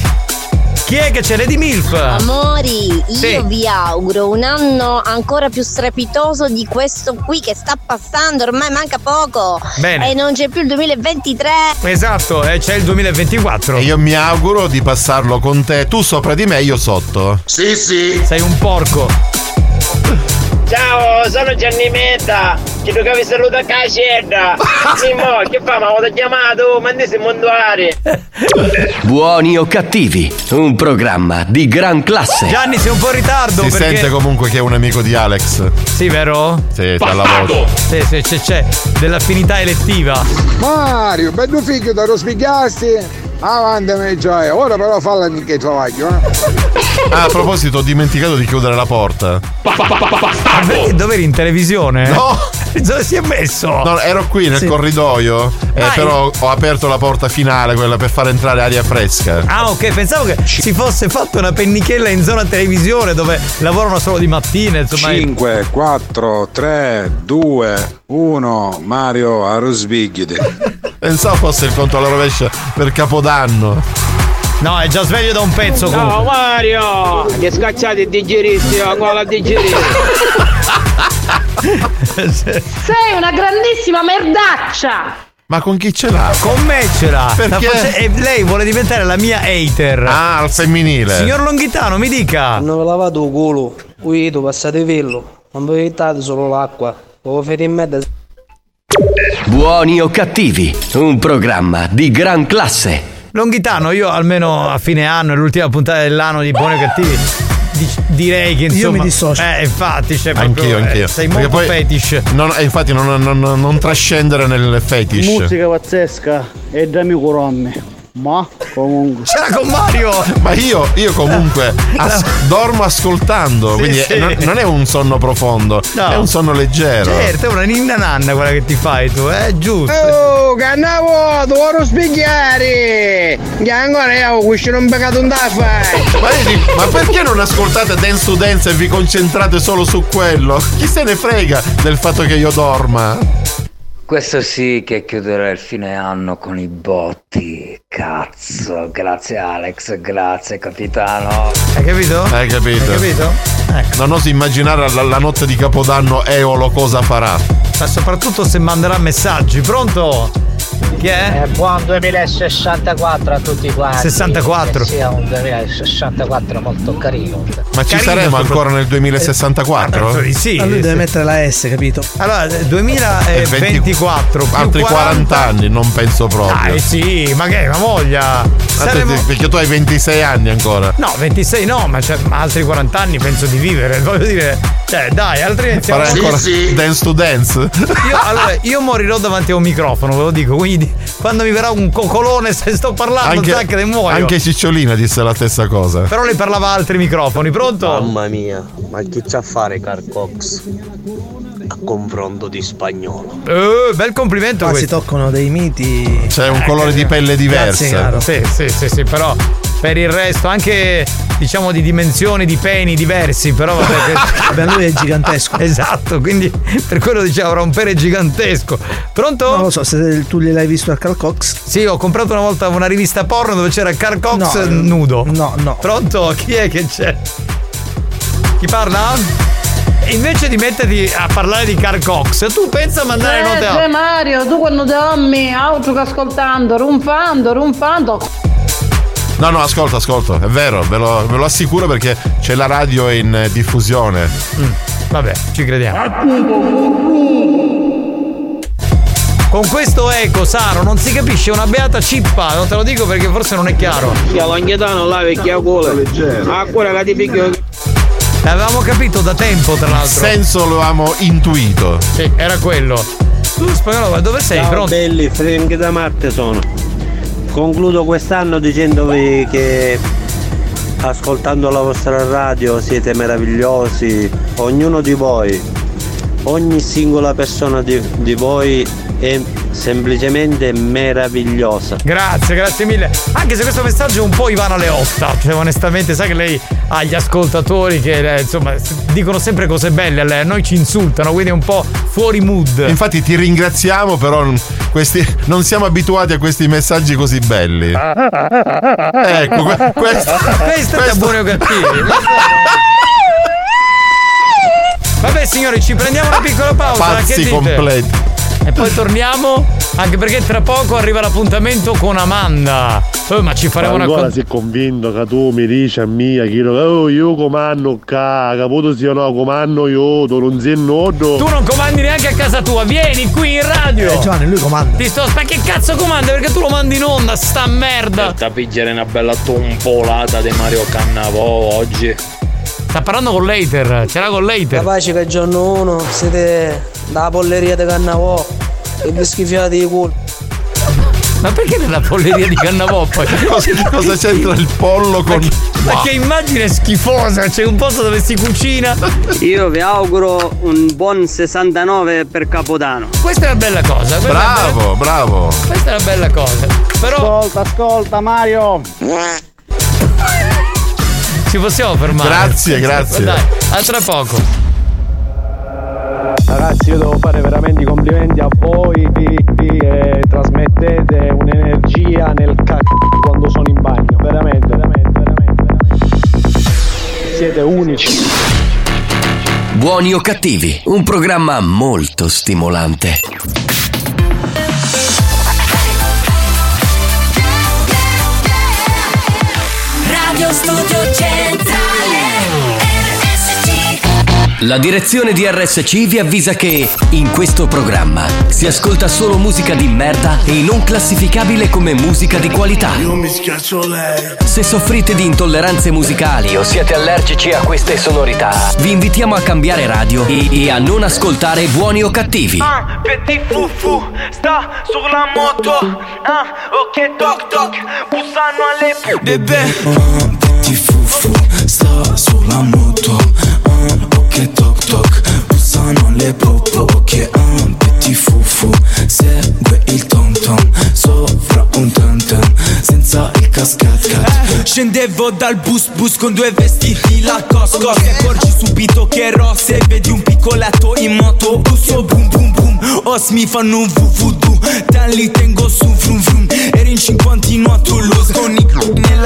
Chi è che c'è? Lady Milf? Amori, io vi auguro un anno ancora più strepitoso di questo qui che sta passando, ormai manca poco. Bene. E non c'è più il 2023. Esatto, e c'è il 2024. E io mi auguro di passarlo con te, tu sopra di me, io sotto. Sì, sì. Sei un porco. Ciao, sono Gianni Metta, che tu capisci saluto a Cacerda. Simo, che fa? Ma ho chiamato, ma andiamo a mondoare. Buoni o cattivi, un programma di gran classe. Gianni, sei un po' in ritardo. Si sente comunque che è un amico di Alex. Sì, vero? Sì, c'ha la voce. Sì, c'è dell'affinità elettiva. Mario, bello figlio, te lo spiegasti? Avanti me gioia, ora però falla che travaglio. Ah, a proposito, ho dimenticato di chiudere la porta. Dov'eri in televisione? No! Dove si è messo? No, ero qui nel corridoio, però ho aperto la porta finale, quella per far entrare aria fresca. Ah, ok, pensavo che si fosse fatto una pennichella in zona televisione dove lavorano solo di mattina, insomma. 5, 4, 3, 2, 1, Mario a Rosbighide. Pensavo fosse il conto alla rovescia per Capodanno. No, è già sveglio da un pezzo. Comunque. No, Mario! Che scacciate digerissimo, gola digerissimo. Sei una grandissima merdaccia! Ma con chi ce l'ha? Con me ce l'ha. Perché? Lei vuole diventare la mia hater. Ah, al femminile. Signor Longhitano, mi dica. Non ve lavate il culo, guido, passate vello. Non vi evitate solo l'acqua. Lo fate in merda. Buoni o cattivi, un programma di gran classe. Longhitano, io almeno a fine anno, è l'ultima puntata dell'anno di Buoni o Cattivi, direi che insomma io mi dissocio. Infatti, c'è proprio, anch'io. Sei molto poi, fetish. Infatti non trascendere nel fetish. Musica pazzesca e dammi corone. Ma comunque c'era con Mario. Ma io comunque dormo ascoltando. Quindi sì. Non è un sonno profondo, no. È un sonno leggero. Certo, è una ninna nanna quella che ti fai tu, giusto. Oh, Cannavò, dovrò spiegare che ancora io questo non beccato un da fare. Ma perché non ascoltate Dance to Dance e vi concentrate solo su quello? Chi se ne frega del fatto che io dorma? Questo sì che chiuderà il fine anno con i botti, cazzo, grazie Alex, grazie capitano. Hai capito? Hai capito? Ecco. Non oso immaginare la notte di Capodanno Eolo cosa farà. Ma soprattutto se manderà messaggi, pronto? Che è? Buon 2064 a tutti quanti. 64? Sì, è un 2064 molto carino. Ma ci saremo ancora nel 2064? Sì. Ma lui deve mettere la S, capito? Allora, 2024. Altri 40 anni, non penso proprio. Dai, sì, ma che? Ma voglia. Perché tu hai 26 anni ancora. No, 26 no, ma altri 40 anni penso di vivere. Voglio dire, dai, altrimenti. Farai ancora Dance to Dance. Io morirò davanti a un microfono, ve lo dico. Quindi quando mi verrà un coccolone se sto parlando anche ne muoio. Anche Cicciolina disse la stessa cosa, però lei parlava a altri microfoni. Pronto? Mamma mia, ma chi c'ha a fare Carcox a confronto di Spagnolo? Bel complimento. Qua si toccano dei miti. C'è un colore di pelle diversa. Sì, però per il resto anche diciamo di dimensioni di peni diversi, però vabbè, lui è gigantesco. Esatto, quindi per quello dicevo avrà un pene gigantesco. Pronto? Non lo so se tu gliel'hai visto a Carl Cox. Sì, ho comprato una volta una rivista porno dove c'era Carl Cox nudo. No. Pronto? Chi è che c'è? Chi parla? Invece di metterti a parlare di Carl Cox, tu pensa a mandare note a... Mario, tu quando dormi, altro che ascoltando, ronfando. No, ascolto, è vero, ve lo assicuro perché c'è la radio in diffusione. Vabbè, ci crediamo. Con questo eco, Saro, non si capisce una beata cippa, non te lo dico perché forse non è chiaro. L'avevamo capito da tempo, tra l'altro. Il senso lo avevamo intuito. Sì, era quello. Tu Spagnolo, dove sei? Ciao, pronto? Belli, Frank da Marte sono. Concludo quest'anno dicendovi che ascoltando la vostra radio siete meravigliosi, ognuno di voi, ogni singola persona di voi è semplicemente meravigliosa. Grazie, grazie mille. Anche se questo messaggio è un po' Ivana Leotta, cioè onestamente, sai che lei ha gli ascoltatori che insomma dicono sempre cose belle, a noi ci insultano, quindi è un po' fuori mood. Infatti ti ringraziamo, però questi, non siamo abituati a questi messaggi così belli. Ecco, questo è Buoni o Cattivi. Vabbè signori, ci prendiamo una piccola pausa. Pazzi, che dite? Completi. E poi torniamo, anche perché tra poco arriva l'appuntamento con Amanda. Ma ci faremo ma ancora una cosa. Sei convinto che tu mi dici a mia che io comando qua, caputo sì o no, comando io, tu non sei nodo. Tu non comandi neanche a casa tua, vieni qui in radio. Giovanni, lui comanda. Ti sto ma che cazzo comanda? Perché tu lo mandi in onda, sta merda. Per tappigliare una bella tompolata di Mario Cannavò oggi. Sta parlando con l'hater, c'era con l'hater. Capace che giorno 1 siete dalla polleria di Cannavò e vi schifiate di culo. Ma perché nella polleria di Cannavò poi? Cosa c'entra il pollo con... Ma che immagine schifosa, c'è un posto dove si cucina. Io vi auguro un buon 69 per Capodanno. Questa è una bella cosa. Bravo, bravo. Questa è una bella cosa. Però... Ascolta Mario. Ci possiamo fermare? Grazie. Dai, a tra poco. Ragazzi, io devo fare veramente i complimenti a voi, trasmettete un'energia nel cacchio quando sono in bagno. Veramente. Siete unici. Buoni o cattivi, un programma molto stimolante. Studio Centrale RSC. La direzione di RSC vi avvisa che in questo programma si ascolta solo musica di merda e non classificabile come musica di qualità. Io mi schiaccio lei. Se soffrite di intolleranze musicali o siete allergici a queste sonorità, vi invitiamo a cambiare radio e a non ascoltare Buoni o Cattivi. Ah, petit fufu, sta sulla moto. Ah, ok, toc, bussano alle bebè. Sta sulla moto, ok toc, bussano le popo, ok petit fufu, segue il tom sopra un tam senza il cascat. Scendevo dal bus con due vestiti la cosca, ti accorgi subito che rosse, vedi un piccoletto in moto, busso boom, os mi fanno un vuvudu, te li tengo su frum, eri in 58 l'os con i club nella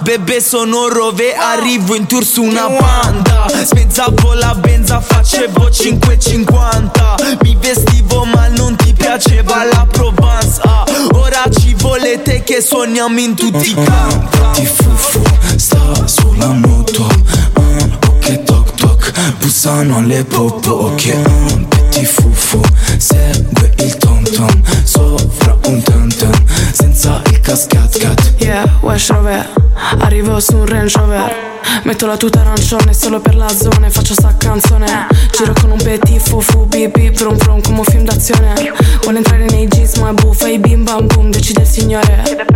bebè sono rove, arrivo in tour su una banda, spezzavo la benza, facevo 5,50, mi vestivo ma non ti piaceva la Provence, ora ci volete che suoniamo in tutti i campi. Ti fufu, sta sulla moto, ok toc, bussano alle popo, ok ti fufu, segue il tom sopra un tam senza il cascat. Yeah, wesh rover, arrivo su un Range Rover, metto la tuta arancione solo per la zona, faccio sta canzone, giro con un petit fufu, bip bip brum brum come un film d'azione. Vuole entrare nei jeans ma è buffa, i bim bam boom, decide il signore.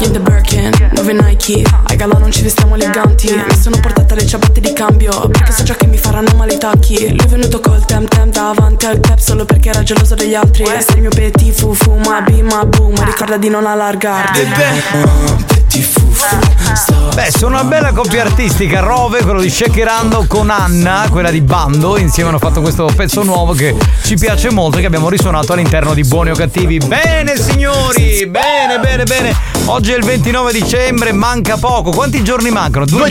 In the Birkin, dove Nike, ai gala non ci vestiamo eleganti, mi sono portata le ciabatte di cambio perché so già che mi faranno male i tacchi. Lui è venuto col tem davanti al cap solo perché era geloso degli altri. Sei il mio petit fufu, ma bim ma boom, ma ricorda di non allargarti. Beh, sono una bella coppia artistica, Rove, quello di Shakerando con Anna, quella di Bando, insieme hanno fatto questo pezzo nuovo che ci piace molto e che abbiamo risuonato all'interno di Buoni o Cattivi. Bene signori, bene. Oggi è il 29 dicembre, manca poco. Quanti giorni mancano? Due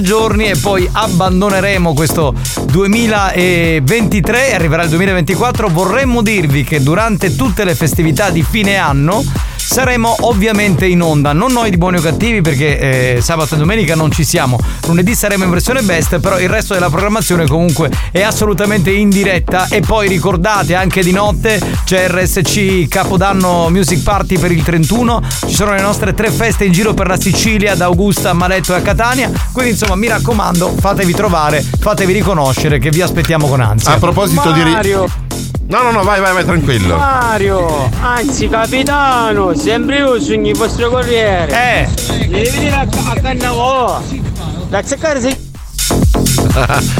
giorni e poi abbandoneremo questo 2023 e arriverà il 2024. Vorremmo dirvi che durante tutte le festività di fine anno saremo ovviamente in onda, non noi di Buoni o Cattivi perché sabato e domenica non ci siamo, lunedì saremo in versione best, però il resto della programmazione comunque è assolutamente in diretta. E poi ricordate anche di notte c'è RSC Capodanno Music Party per il 31, ci sono le nostre 3 feste in giro per la Sicilia, ad Augusta, a Maletto e a Catania, quindi insomma mi raccomando fatevi trovare, fatevi riconoscere che vi aspettiamo con ansia. A proposito Mario. No, vai, tranquillo. Mario, anzi capitano, sempre io sogno il vostro corriere. Devi venire a Cannavò. Da cercare se...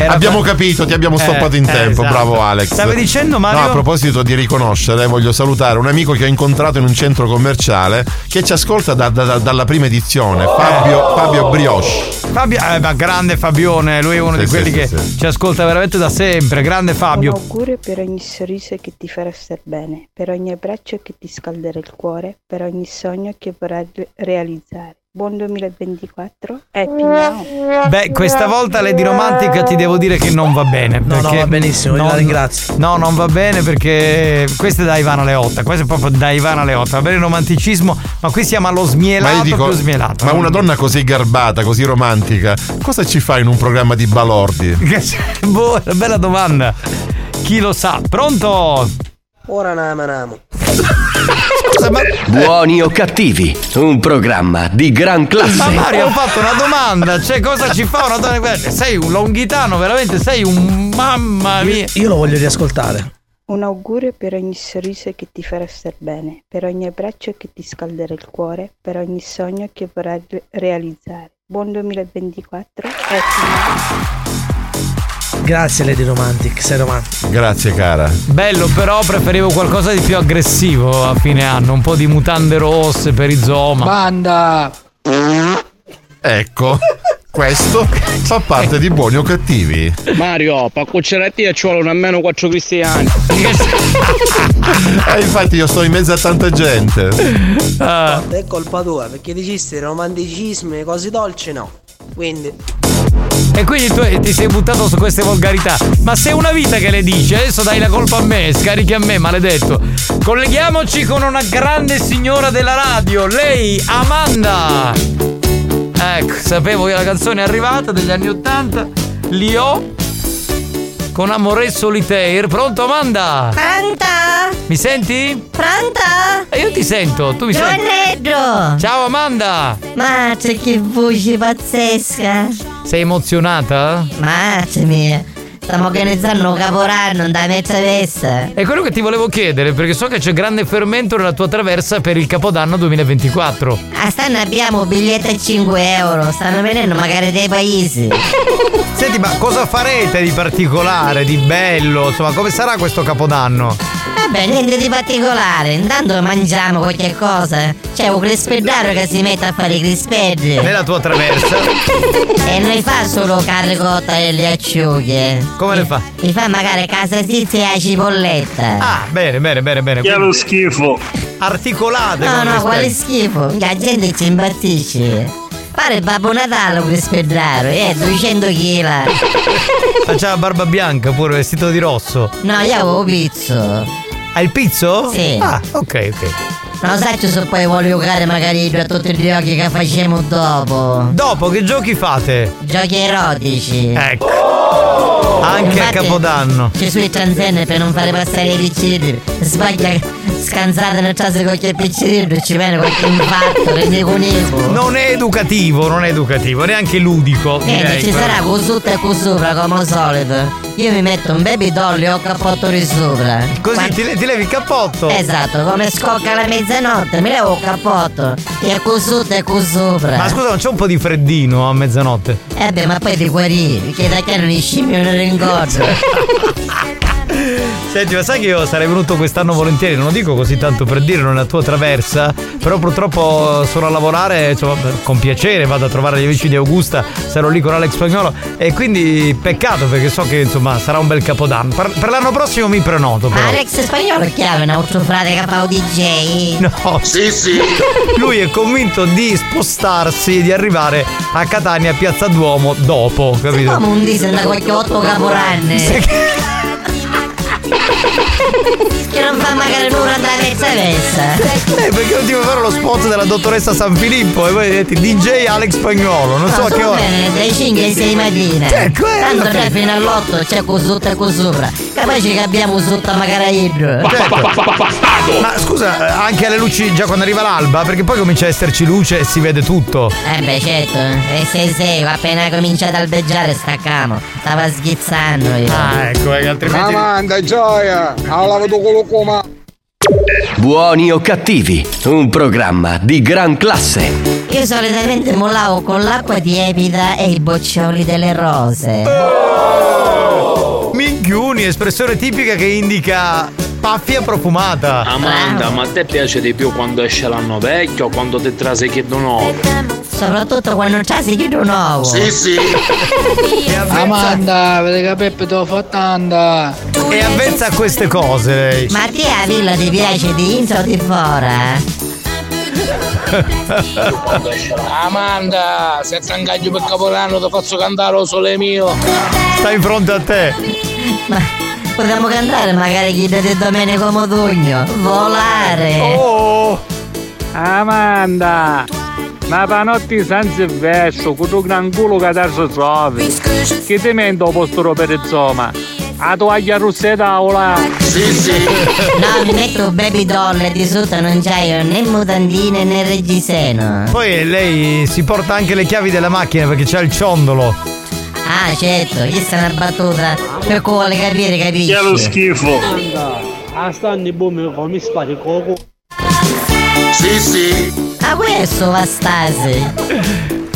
abbiamo capito, ti abbiamo stoppato in tempo, esatto. Bravo Alex. Stavi dicendo, Mario? No, a proposito di riconoscere, voglio salutare un amico che ho incontrato in un centro commerciale che ci ascolta dalla prima edizione, Fabio Brioche. Fabio, ma grande Fabione, lui è uno di quelli che ci ascolta veramente da sempre, grande Fabio. Un augurio per ogni sorriso che ti farà star bene, per ogni abbraccio che ti scalderà il cuore, per ogni sogno che vorrai realizzare. Buon 2024, happy now. Beh, questa volta Lady Romantica ti devo dire che non va bene. No, va benissimo, la ringrazio. No, non va bene perché questa è da Ivana Leotta, questa è proprio da Ivana Leotta. Va bene il romanticismo, ma qui siamo allo smielato, ma dico, più smielato. Ma una donna così garbata, così romantica, cosa ci fa in un programma di balordi? Boh, bella domanda. Chi lo sa? Pronto? Ora namo. Buoni o cattivi, un programma di gran classe. Ma Mario, ho fatto una domanda, cioè cosa ci fa una donna? Sei un longhitano, veramente sei un mamma mia. Io lo voglio riascoltare. Un augurio per ogni sorriso che ti farà star bene, per ogni abbraccio che ti scalderà il cuore, per ogni sogno che vorrai realizzare. Buon 2024 e grazie Lady Romantic, sei romantica. Grazie cara. Bello, però preferivo qualcosa di più aggressivo a fine anno, un po' di mutande rosse per i zooma. Banda! Ecco, questo fa parte di Buoni o Cattivi. Mario, per cucciaretti ci vuole almeno 4 cristiani. Infatti io sto in mezzo a tanta gente. È colpa tua, perché dicesti romanticismo e cose dolci no. E quindi tu ti sei buttato su queste volgarità. Ma se è una vita che le dice, adesso dai la colpa a me, scarichi a me, maledetto. Colleghiamoci con una grande signora della radio, lei Amanda. Ecco, sapevo che la canzone è arrivata degli anni 80, li ho con Amore Solitaire. Pronto Amanda? Pronta? Mi senti? Pronta? Io ti sento, tu mi senti? Ciao Amanda. Mazza che voce pazzesca. Sei emozionata? Mazza mia, stiamo organizzando un capodanno da mezza festa. È quello che ti volevo chiedere, perché so che c'è grande fermento nella tua traversa per il Capodanno 2024. A stanno abbiamo biglietti a 5€, stanno venendo magari dei paesi. Senti, ma cosa farete di particolare, di bello? Insomma, come sarà questo Capodanno? Vabbè, niente di particolare, intanto mangiamo qualche cosa. C'è un crispeddaro che si mette a fare i crispelli nella tua traversa. E noi fa solo carne cotta e le acciughe. Come le fa? Mi fa magari casasizia e cipolletta. Ah, bene. Che è lo schifo. Articolate. No, quale schifo. La gente ci imbattisce. Pare Babbo Natale un crispeddaro, 200 kg. Facciamo barba bianca pure, vestito di rosso. No, io avevo pizzo. Hai il pizzo? Sì. Ah, ok. Non saccio se poi vuole giocare magari a tutti gli giochi che facciamo dopo. Dopo che giochi fate? Giochi erotici. Ecco. Oh! Anche infatti, a Capodanno. Ci sono i transenne per non fare passare i piccini. Sbaglia scansate nel caso qualche piccino ci viene qualche infarto, rende conico. Non è educativo, neanche ludico. Ci sarà cosutta e cosopra come al solito. Io mi metto un baby doll e ho il cappotto di sopra. Così ti levi il cappotto? Esatto, come scocca la mezzanotte, mi levo il cappotto. E cosutta e cosopra. Ma scusa, non c'è un po' di freddino a mezzanotte? Beh, ma poi ti guarì, perché da chiaro ne scimmio non ringordo. Senti, ma sai che io sarei venuto quest'anno volentieri, non lo dico così tanto per dirlo, nella tua traversa, però purtroppo sono a lavorare, insomma, con piacere vado a trovare gli amici di Augusta, sarò lì con Alex Spagnolo e quindi peccato perché so che insomma sarà un bel Capodanno. Per l'anno prossimo mi prenoto però. Alex Spagnolo chiama un altro frate capo DJ. No. Sì. Lui è convinto di spostarsi, di arrivare a Catania a Piazza Duomo dopo, capito? Siamo un diesel da qualche 8 caporanne. Che non fa magari nulla andare mezza versa. Perché non ti vuoi fare lo spot della dottoressa San Filippo e poi metti DJ Alex Spagnolo, non so a che ora. Dai 5 e 6 mattina. Tanto fino all'8 c'è cosotto e cosopra. capace che abbiamo sotto a Macaraino. Bastardo! Ma scusa, anche alle luci già quando arriva l'alba? Perché poi comincia a esserci luce e si vede tutto. Eh beh, certo. E se appena comincia ad albeggiare staccamo. Stava sghizzando io. Ah, ecco, altrimenti. Amanda, gioia! Ha lavato quello qua. Buoni o cattivi, un programma di gran classe. Io solitamente mollavo con l'acqua tiepida e i boccioli delle rose. Oh! Minchioni, espressione tipica che indica paffia profumata. Amanda, wow. Ma a te piace di più quando esce l'anno vecchio o quando te traseghi di nuovo? Soprattutto quando traseghi di nuovo. Sì, sì. Amanda, vede che Peppe te lo fa tanta. E avvezza a queste cose lei. Ma ti a Villa ti piace di inso o di fora? Amanda, se t'angaglio per Capodanno ti faccio cantare O Sole Mio. Sta in fronte a te. Ma potremmo cantare magari Chi date Domenico Modugno. Volare. Oh, Amanda, ma panotti senza verso, con un gran culo che adesso trovi. Che ti mento posturo per zoma? A toaglia russa tavola. Sì, sì. No, mi metto baby doll e di sotto non c'hai né mutandine né reggiseno. Poi lei si porta anche le chiavi della macchina perché c'ha il ciondolo. Ah, certo, questa è una battuta per cui vuole capire, capisci? Che è lo schifo. A stanno i bombe come spari coco. Sì, sì. A questo bastasi.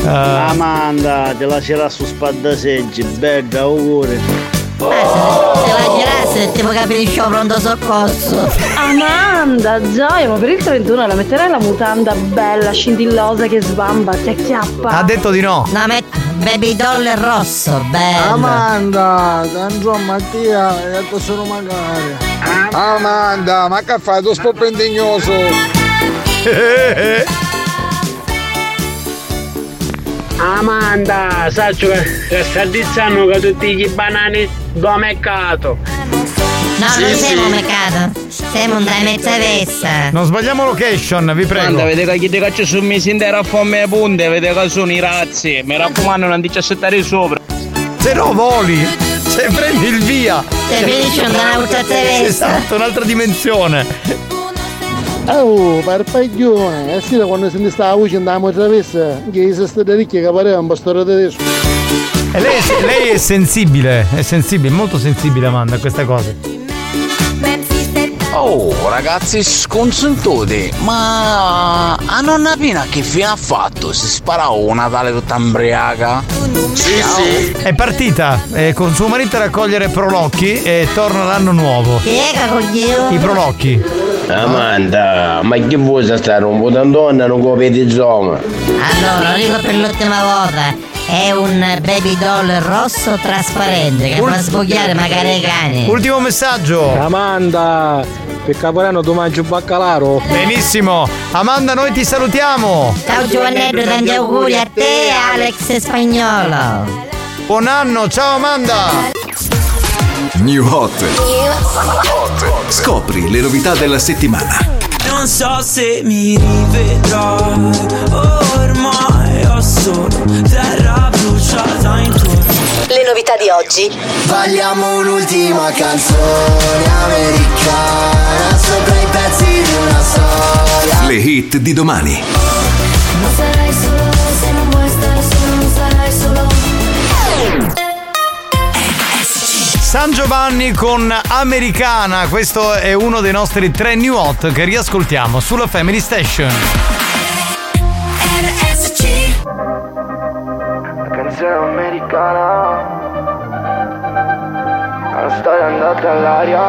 Amanda, te la c'era su spaddaseggi, bella augure. Ma se la girasse tipo capisci ho pronto soccorso. Amanda, gioia, ma per il 31 la metterai la mutanda bella scintillosa che sbamba, ti acchiappa? Ha detto di no. La metto baby doll rosso, bello. Amanda, tanto Mattia, hai detto solo magari. Amanda, ma che fai? Tu sto pendignoso. Amanda, saccio che sta dicendo che tutti i banani do mercato. No, sì, non siamo sì. Mercato, siamo da mezza vessa. Non sbagliamo location, vi prego. Amanda, vedete che ti caccio su mesi intera a fomme e punte, vedete che sono i razzi. Mi raccomando, non 17 sopra. Se no voli, se prendi il via. Se finisci un'altra terra. Esatto, un'altra dimensione. Oh, parpaglione, è sì, quando senti sta voce andiamo a travessa, che i sestri ricchi che pareva un pastore tedesco. E lei è sensibile, molto sensibile Amanda a queste cose. Oh, ragazzi sconsentuti, ma a nonna Pina che fine ha fatto? Si spara un Natale tutta imbriaca? Sì, sì. È partita con suo marito a raccogliere prolocchi e torna l'anno nuovo. I prolocchi. Amanda, ma che vuoi stare un po' donna non copia di zoma? Allora, lo dico per l'ultima volta, è un baby doll rosso trasparente che fa sbogliare magari i cani. Ultimo messaggio. Amanda, per Capodanno tu mangi un baccalaro. Benissimo, Amanda, noi ti salutiamo. Ciao Giovannello, tanti auguri a te, Alex Spagnolo. Buon anno, ciao Amanda. New Hot. Scopri le novità della settimana. Non so se mi rivedrò, ormai ho solo terra bruciata intorno. Le novità di oggi. Vogliamo un'ultima canzone americana sopra i pezzi di una storia. Le hit di domani. Non sarai solo se non vuoi stare solo, non sarai solo. San Giovanni con Americana, questo è uno dei nostri tre new hot che riascoltiamo sulla Family Station. RSC. La canzone americana, la storia è andata all'aria.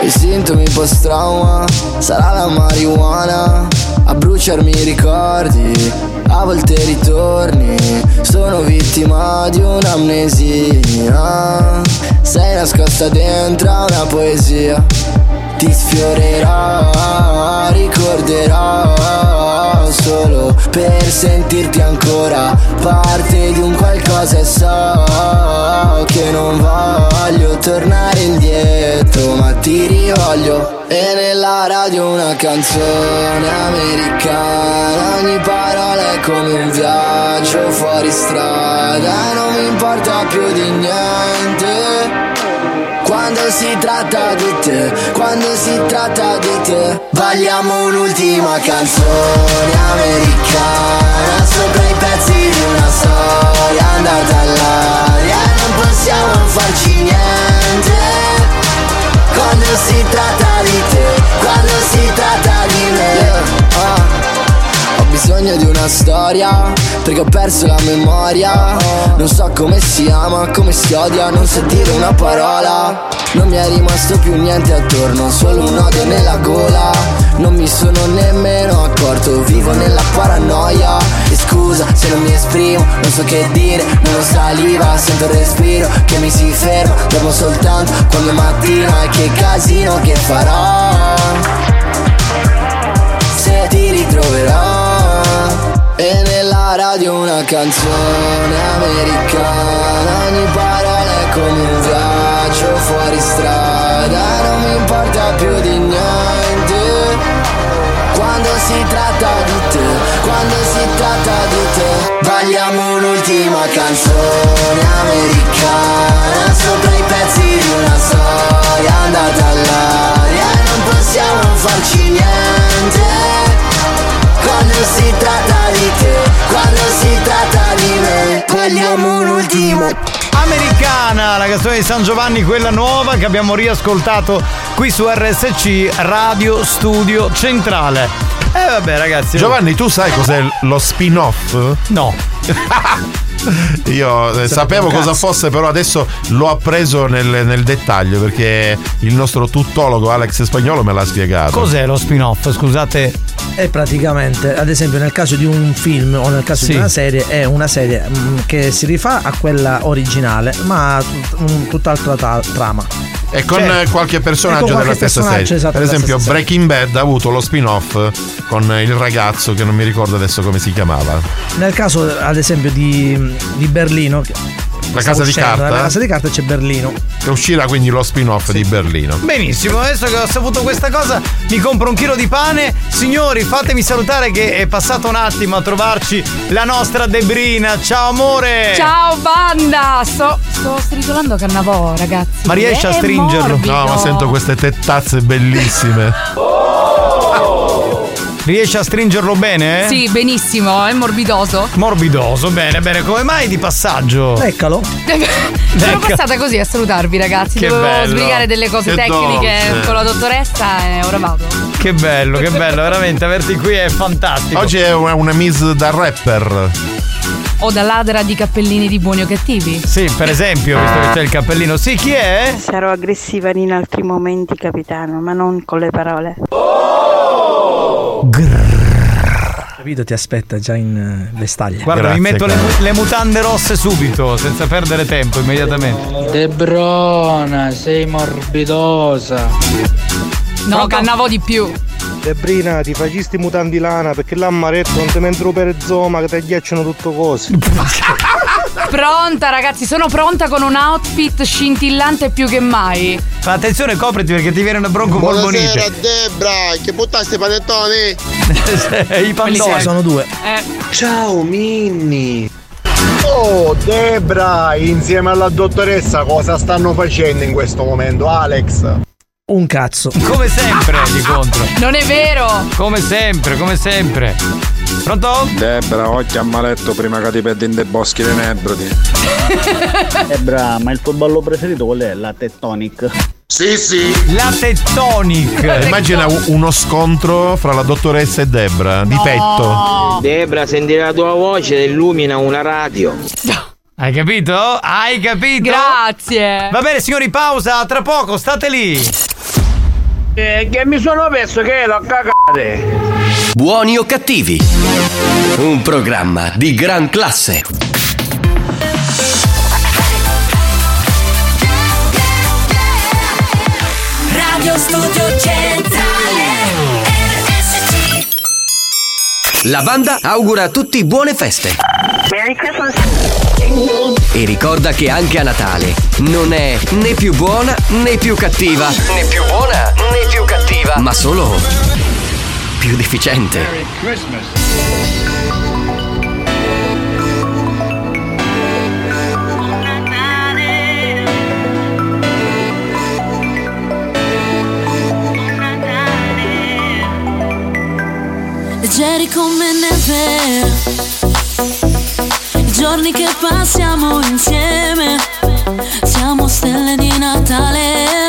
I sintomi post-trauma, sarà la marijuana a bruciarmi i ricordi, a volte ritorni. Sono vittima di un'amnesia. Sei nascosta dentro una poesia. Ti sfiorerò, ricorderò solo per sentirti ancora parte di un qualcosa e so che non voglio tornare indietro, ma ti rivoglio. E nella radio una canzone americana, ogni parola è come un viaggio fuori strada, non mi importa più di niente. Quando quando si tratta di te, quando si tratta di te. Balliamo un'ultima canzone americana sopra i pezzi di una storia andata all'aria. Non possiamo farci niente quando si tratta di te, quando si tratta di me. Ho bisogno di una storia perché ho perso la memoria. Non so come si ama, come si odia, non so dire una parola. Non mi è rimasto più niente attorno, solo un odio nella gola. Non mi sono nemmeno accorto, vivo nella paranoia. E scusa se non mi esprimo, non so che dire, non ho saliva. Sento il respiro che mi si ferma, dormo soltanto quando è mattina. E che casino che farò se ti ritroverò. E nella radio una canzone americana, ogni parola è come un viaggio fuori strada. Non mi importa più di niente quando si tratta di te, quando si tratta di te. Balliamo un'ultima canzone americana sopra i pezzi di una storia andata all'aria. Non possiamo farci niente quando si tratta di te, quando si tratta di me. Vogliamo un ultimo. Americana, la canzone di San Giovanni, quella nuova che abbiamo riascoltato qui su RSC Radio Studio Centrale. E vabbè ragazzi. Giovanni, tu sai cos'è lo spin-off? No. Io sapevo cosa fosse, però adesso l'ho appreso nel dettaglio perché il nostro tuttologo Alex Spagnolo me l'ha spiegato. Cos'è lo spin-off? Scusate. È praticamente, ad esempio, nel caso di un film o nel caso di una serie, è una serie che si rifà a quella originale, ma tutt'altra trama. E con qualche personaggio della stessa serie. Esatto, per esempio Breaking Bad ha avuto lo spin-off con il ragazzo che non mi ricordo adesso come si chiamava. Nel caso, ad esempio, di Berlino, la casa di carta. La casa di carta c'è Berlino. E uscirà quindi lo spin-off di Berlino. Benissimo, adesso che ho saputo questa cosa mi compro un chilo di pane. Signori, fatemi salutare che è passato un attimo a trovarci la nostra Debrina. Ciao amore. Ciao banda. Sto stritolando Cannavò, ragazzi. Ma riesci a stringerlo? Morbido. No, ma sento queste tettazze bellissime. Riesci a stringerlo bene? Sì, benissimo, è morbidoso. Morbidoso, bene, bene. Come mai di passaggio? Leccalo. Sono passata così a salutarvi, ragazzi. Che dovevo sbrigare delle cose tecniche con la dottoressa e ora vado. Che bello, veramente averti qui è fantastico. Oggi è una miss da rapper. O da ladra di cappellini di Buoni o Cattivi. Sì, per esempio, visto che c'è il cappellino. Sì, chi è? Sarò aggressiva in altri momenti, capitano, ma non con le parole. Capito, ti aspetta già in vestaglia. Guarda, grazie, mi metto le mutande rosse subito, senza perdere tempo, immediatamente. Debrona, sei morbidosa. No, Cannavò di più. Debrina, ti facci sti mutanti lana perché l'ammaretto non ti mentre per zoma che ti agghiacciano tutto cose. Pronta ragazzi, sono pronta con un outfit scintillante più che mai. Ma attenzione, copriti perché ti viene una bronco borbonite. Buonasera Debra, che buttaste i panettoni? I panettoni sono due. Ciao Minni. Oh Debra, insieme alla dottoressa cosa stanno facendo in questo momento, Alex? Un cazzo. Come sempre di contro. Non è vero. Come sempre, come sempre. Pronto? Debra, occhio a Maletto prima che ti perdi in dei boschi dei nebrodi. Debra, ma il tuo ballo preferito qual è? La Tettonic. Sì, sì. La Tettonic. Immagina uno scontro fra la dottoressa e Debra, di petto. Debra, sentire la tua voce illumina una radio. Hai capito? Hai capito? Grazie. Va bene signori, pausa, tra poco, state lì. Che mi sono messo che l'ho cagate. Buoni o cattivi? Un programma di gran classe. Radio Studio Centrale RSC. La banda augura a tutti buone feste. Merry Christmas. E ricorda che anche a Natale non è né più buona né più cattiva, né più buona né più cattiva, ma solo più deficiente. Merry Christmas. Natale. te. I giorni che passiamo insieme siamo stelle di Natale.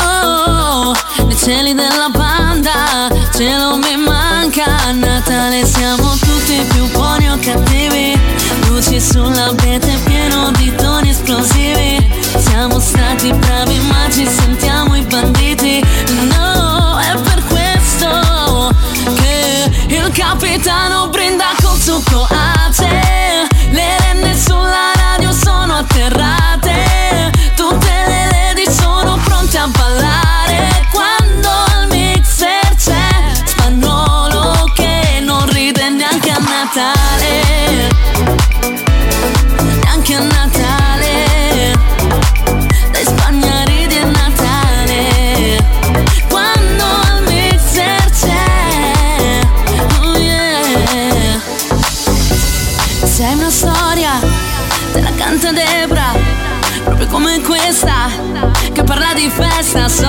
Oh, nei cieli della banda, cielo mi manca Natale. Siamo tutti più buoni o cattivi, luci sull'abete pieno di toni esplosivi. Siamo stati bravi ma ci sentiamo i banditi. No, è per questo che il capitano brinda col succo a te. Le renne sulla radio sono atterrate, tutte le lady sono pronte a ballare. Quando al mixer c'è Spagnolo che non ride neanche a Natale, neanche a Natale. Dai Spagna ride a Natale, quando al mixer c'è, oh yeah. Sei una storia, te la canta Debra, proprio come questa, che parla di festa. So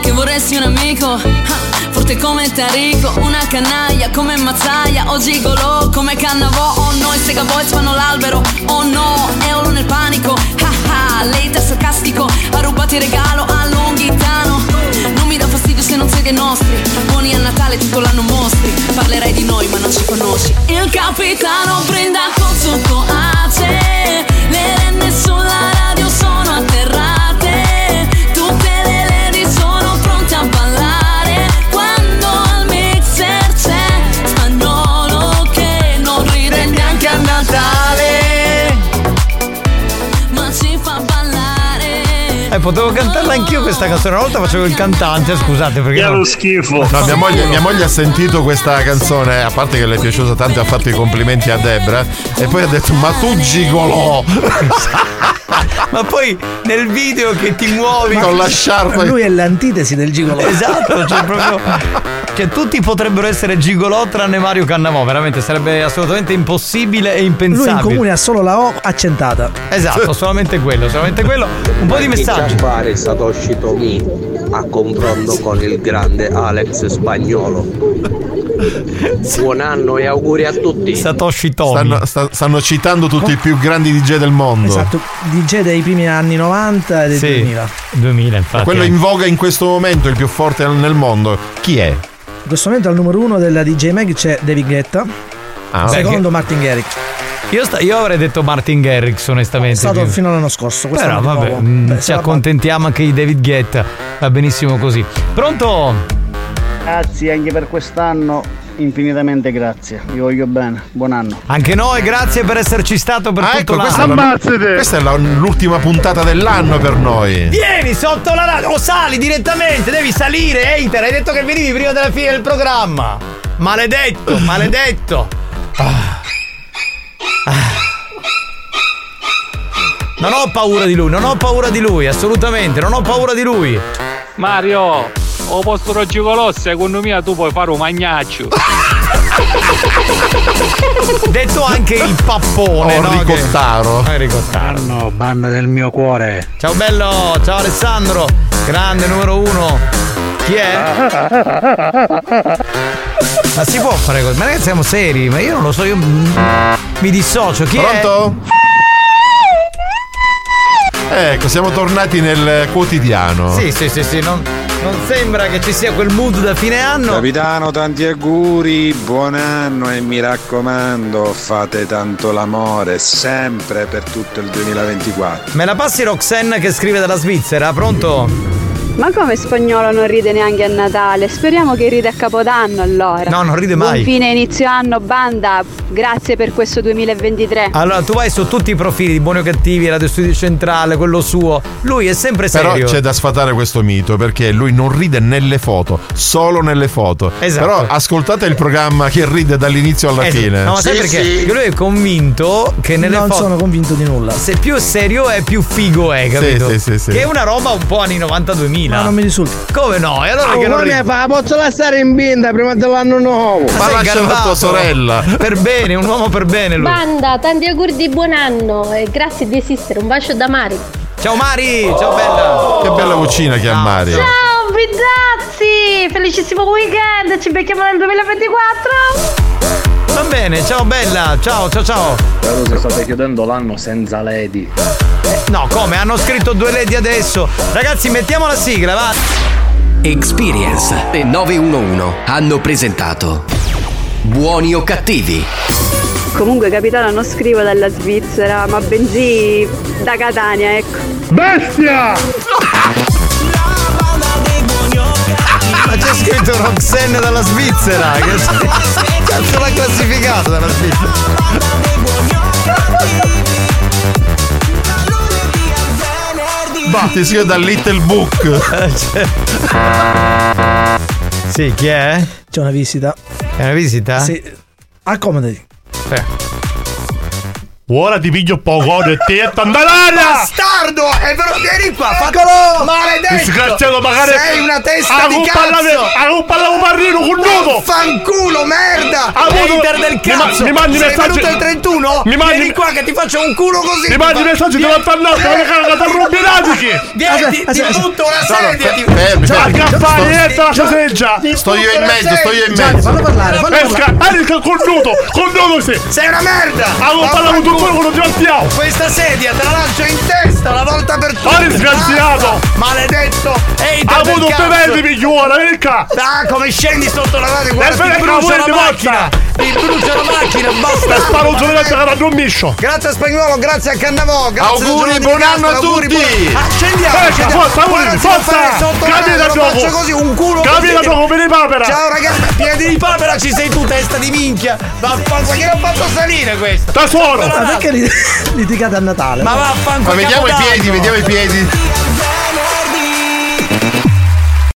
che vorresti un amico, forte come Tarico, una canaglia come Mazzaia o gigolò come Cannavò. Oh no, i Sega Boys fanno l'albero, oh no, Eolo nel panico. Haha, lei è sarcastico, ha rubato il regalo a Longhitano. Non mi dà fastidio se non sei dei nostri, buoni a Natale tutto l'anno mostri. Parlerai di noi ma non ci conosci. Il capitano prende col succo a te. Le renne sulla radio sono atterrate, tutte le lady sono pronte a ballare. Quando al mixer c'è Spagnolo che non ride neanche a Natale, ma ci fa ballare. Potevo cantarla anch'io questa canzone. Una volta facevo il cantante, scusate perché era uno schifo. No, mia moglie ha sentito questa canzone, a parte che le è piaciuta tanto, ha fatto i complimenti a Debra e poi ha detto ma tu gigolò. Ma poi nel video che ti muovi con la sciarpa, lui è l'antitesi del gigolò. Esatto, cioè proprio, cioè tutti potrebbero essere gigolò tranne Mario Cannavò, veramente sarebbe assolutamente impossibile e impensabile. Lui in comune ha solo la O accentata. Esatto, solamente quello. Un po' di messaggi. Fare Satoshi Tomi a confronto con il grande Alex Spagnolo. Buon anno e auguri a tutti. Satoshi Tomi stanno citando tutti i più grandi DJ del mondo. Esatto, DJ dei primi anni 90 e del 2000 infatti. Quello in voga in questo momento, il più forte nel mondo, chi è? In questo momento al numero uno della DJ Mag c'è David Guetta. Secondo Martin Garrix. Io avrei detto Martin Garrix onestamente. È stato fino all'anno scorso. Però vabbè, ci accontentiamo anche di David Guetta. Va benissimo così. Pronto? Grazie anche per quest'anno, infinitamente grazie, vi voglio bene, buon anno. Anche noi, grazie per esserci stato per tutto l'anno. Questa è l'ultima puntata dell'anno per noi. Vieni sotto la radio, o sali direttamente, devi salire, hater, hai detto che venivi prima della fine del programma. Maledetto, maledetto. Non ho paura di lui, assolutamente, non ho paura di lui. Mario, o posto roggi colosso, secondo me tu puoi fare un magnaccio. Detto anche il pappone, no? Ricottaro. Ricottaro, banda del mio cuore. Ciao bello, ciao Alessandro, grande numero uno. Chi è? Ma si può fare così? Ma ragazzi siamo seri, ma io non lo so, io mi dissocio. Chi è? Pronto? Ecco, siamo tornati nel quotidiano. Sì, non sembra che ci sia quel mood da fine anno. Capitano, tanti auguri, buon anno e mi raccomando, fate tanto l'amore, sempre per tutto il 2024. Me la passi Roxanne che scrive dalla Svizzera, pronto? Ma come Spagnolo non ride neanche a Natale? Speriamo che ride a Capodanno allora. No, non ride mai. Buon fine inizio anno, banda. Grazie per questo 2023. Allora, tu vai su tutti i profili di Buoni o Cattivi, Radio Studio Centrale, quello suo. Lui è sempre serio. Però c'è da sfatare questo mito, perché lui non ride nelle foto, solo nelle foto. Esatto. Però ascoltate il programma che ride dall'inizio alla fine. No, ma sai perché? Perché lui è convinto che nelle foto... Non sono convinto di nulla. Se più è serio è più figo è, capito? Sì. Che è una roba un po' anni 90-2000. Ma non mi risulta. Come no? E allora che non ne fa? Posso lasciare in binda prima dell'anno nuovo? Ma lascia la tua sorella. Per bene, un uomo per bene lui. Banda, tanti auguri di buon anno e grazie di esistere. Un bacio da Mari. Ciao Mari, ciao bella. Che bella vocina che ha Mari. Ciao pizzazzi, felicissimo weekend, ci becchiamo nel 2024. Stan bene, ciao bella, ciao ciao ciao. Però se state chiudendo l'anno senza lady. No, come? Hanno scritto 2 lady adesso. Ragazzi, mettiamo la sigla, va. Experience e 911 hanno presentato Buoni o Cattivi. Comunque capitano, non scrivo dalla Svizzera, ma bensì da Catania, ecco. Bestia! Ma c'è scritto Roxanne dalla Svizzera! Che cazzo l'ha classificato dalla Svizzera? Batti, si è da Little Book! Sì, chi è? C'è una visita. È una visita? Sì. Accomodati. Ora ti piglio poco e te è tandalana! Bastardo! È vero, vieni qua! Eccolo! Maledetto! Disgraziato, magari! Sei una testa di cazzo! A un palla marrino con nudo! Fanculo, merda! Hater del cazzo! Mi mandi messaggi! Sei venuto il 31? Mi mandi... Vieni qua che ti faccio un culo così! Mi mandi messaggi, te la tannata! Te la t'arrompi i radici! Vieni, ti butto una sedia! Aggaffare, niente la caseggia! Sto io in mezzo! Fallo parlare! Esca con nudo! Con nudo sì! Sei una merda! A un palla questa sedia te la lancio in testa una volta per tutte. Ma disgraziato, maledetto. Ehi, ha avuto due verdi migliore, vieni qua. Ah, come scendi sotto la nave, guarda, ti brucia la macchina. Ti brucia la macchina, basta. Ti sparo un giorno che la dromiscio. Grazie a Spagnolo, grazie a Cannavò, grazie a Giovanni Nicastro. Buon anno a tutti. Accendiamo. Forza, forza. Cadi da gioco. Faccio così un culo. Cadi da gioco, piedi di papera. Ciao ragazzi, piedi di papera ci sei tu, testa di minchia. Vaffanculo, che l'ha fatto salire questo? Tesoro. Ma perché litigate a Natale? Ma vaffanculo. Ma vediamo i piedi, vediamo i piedi.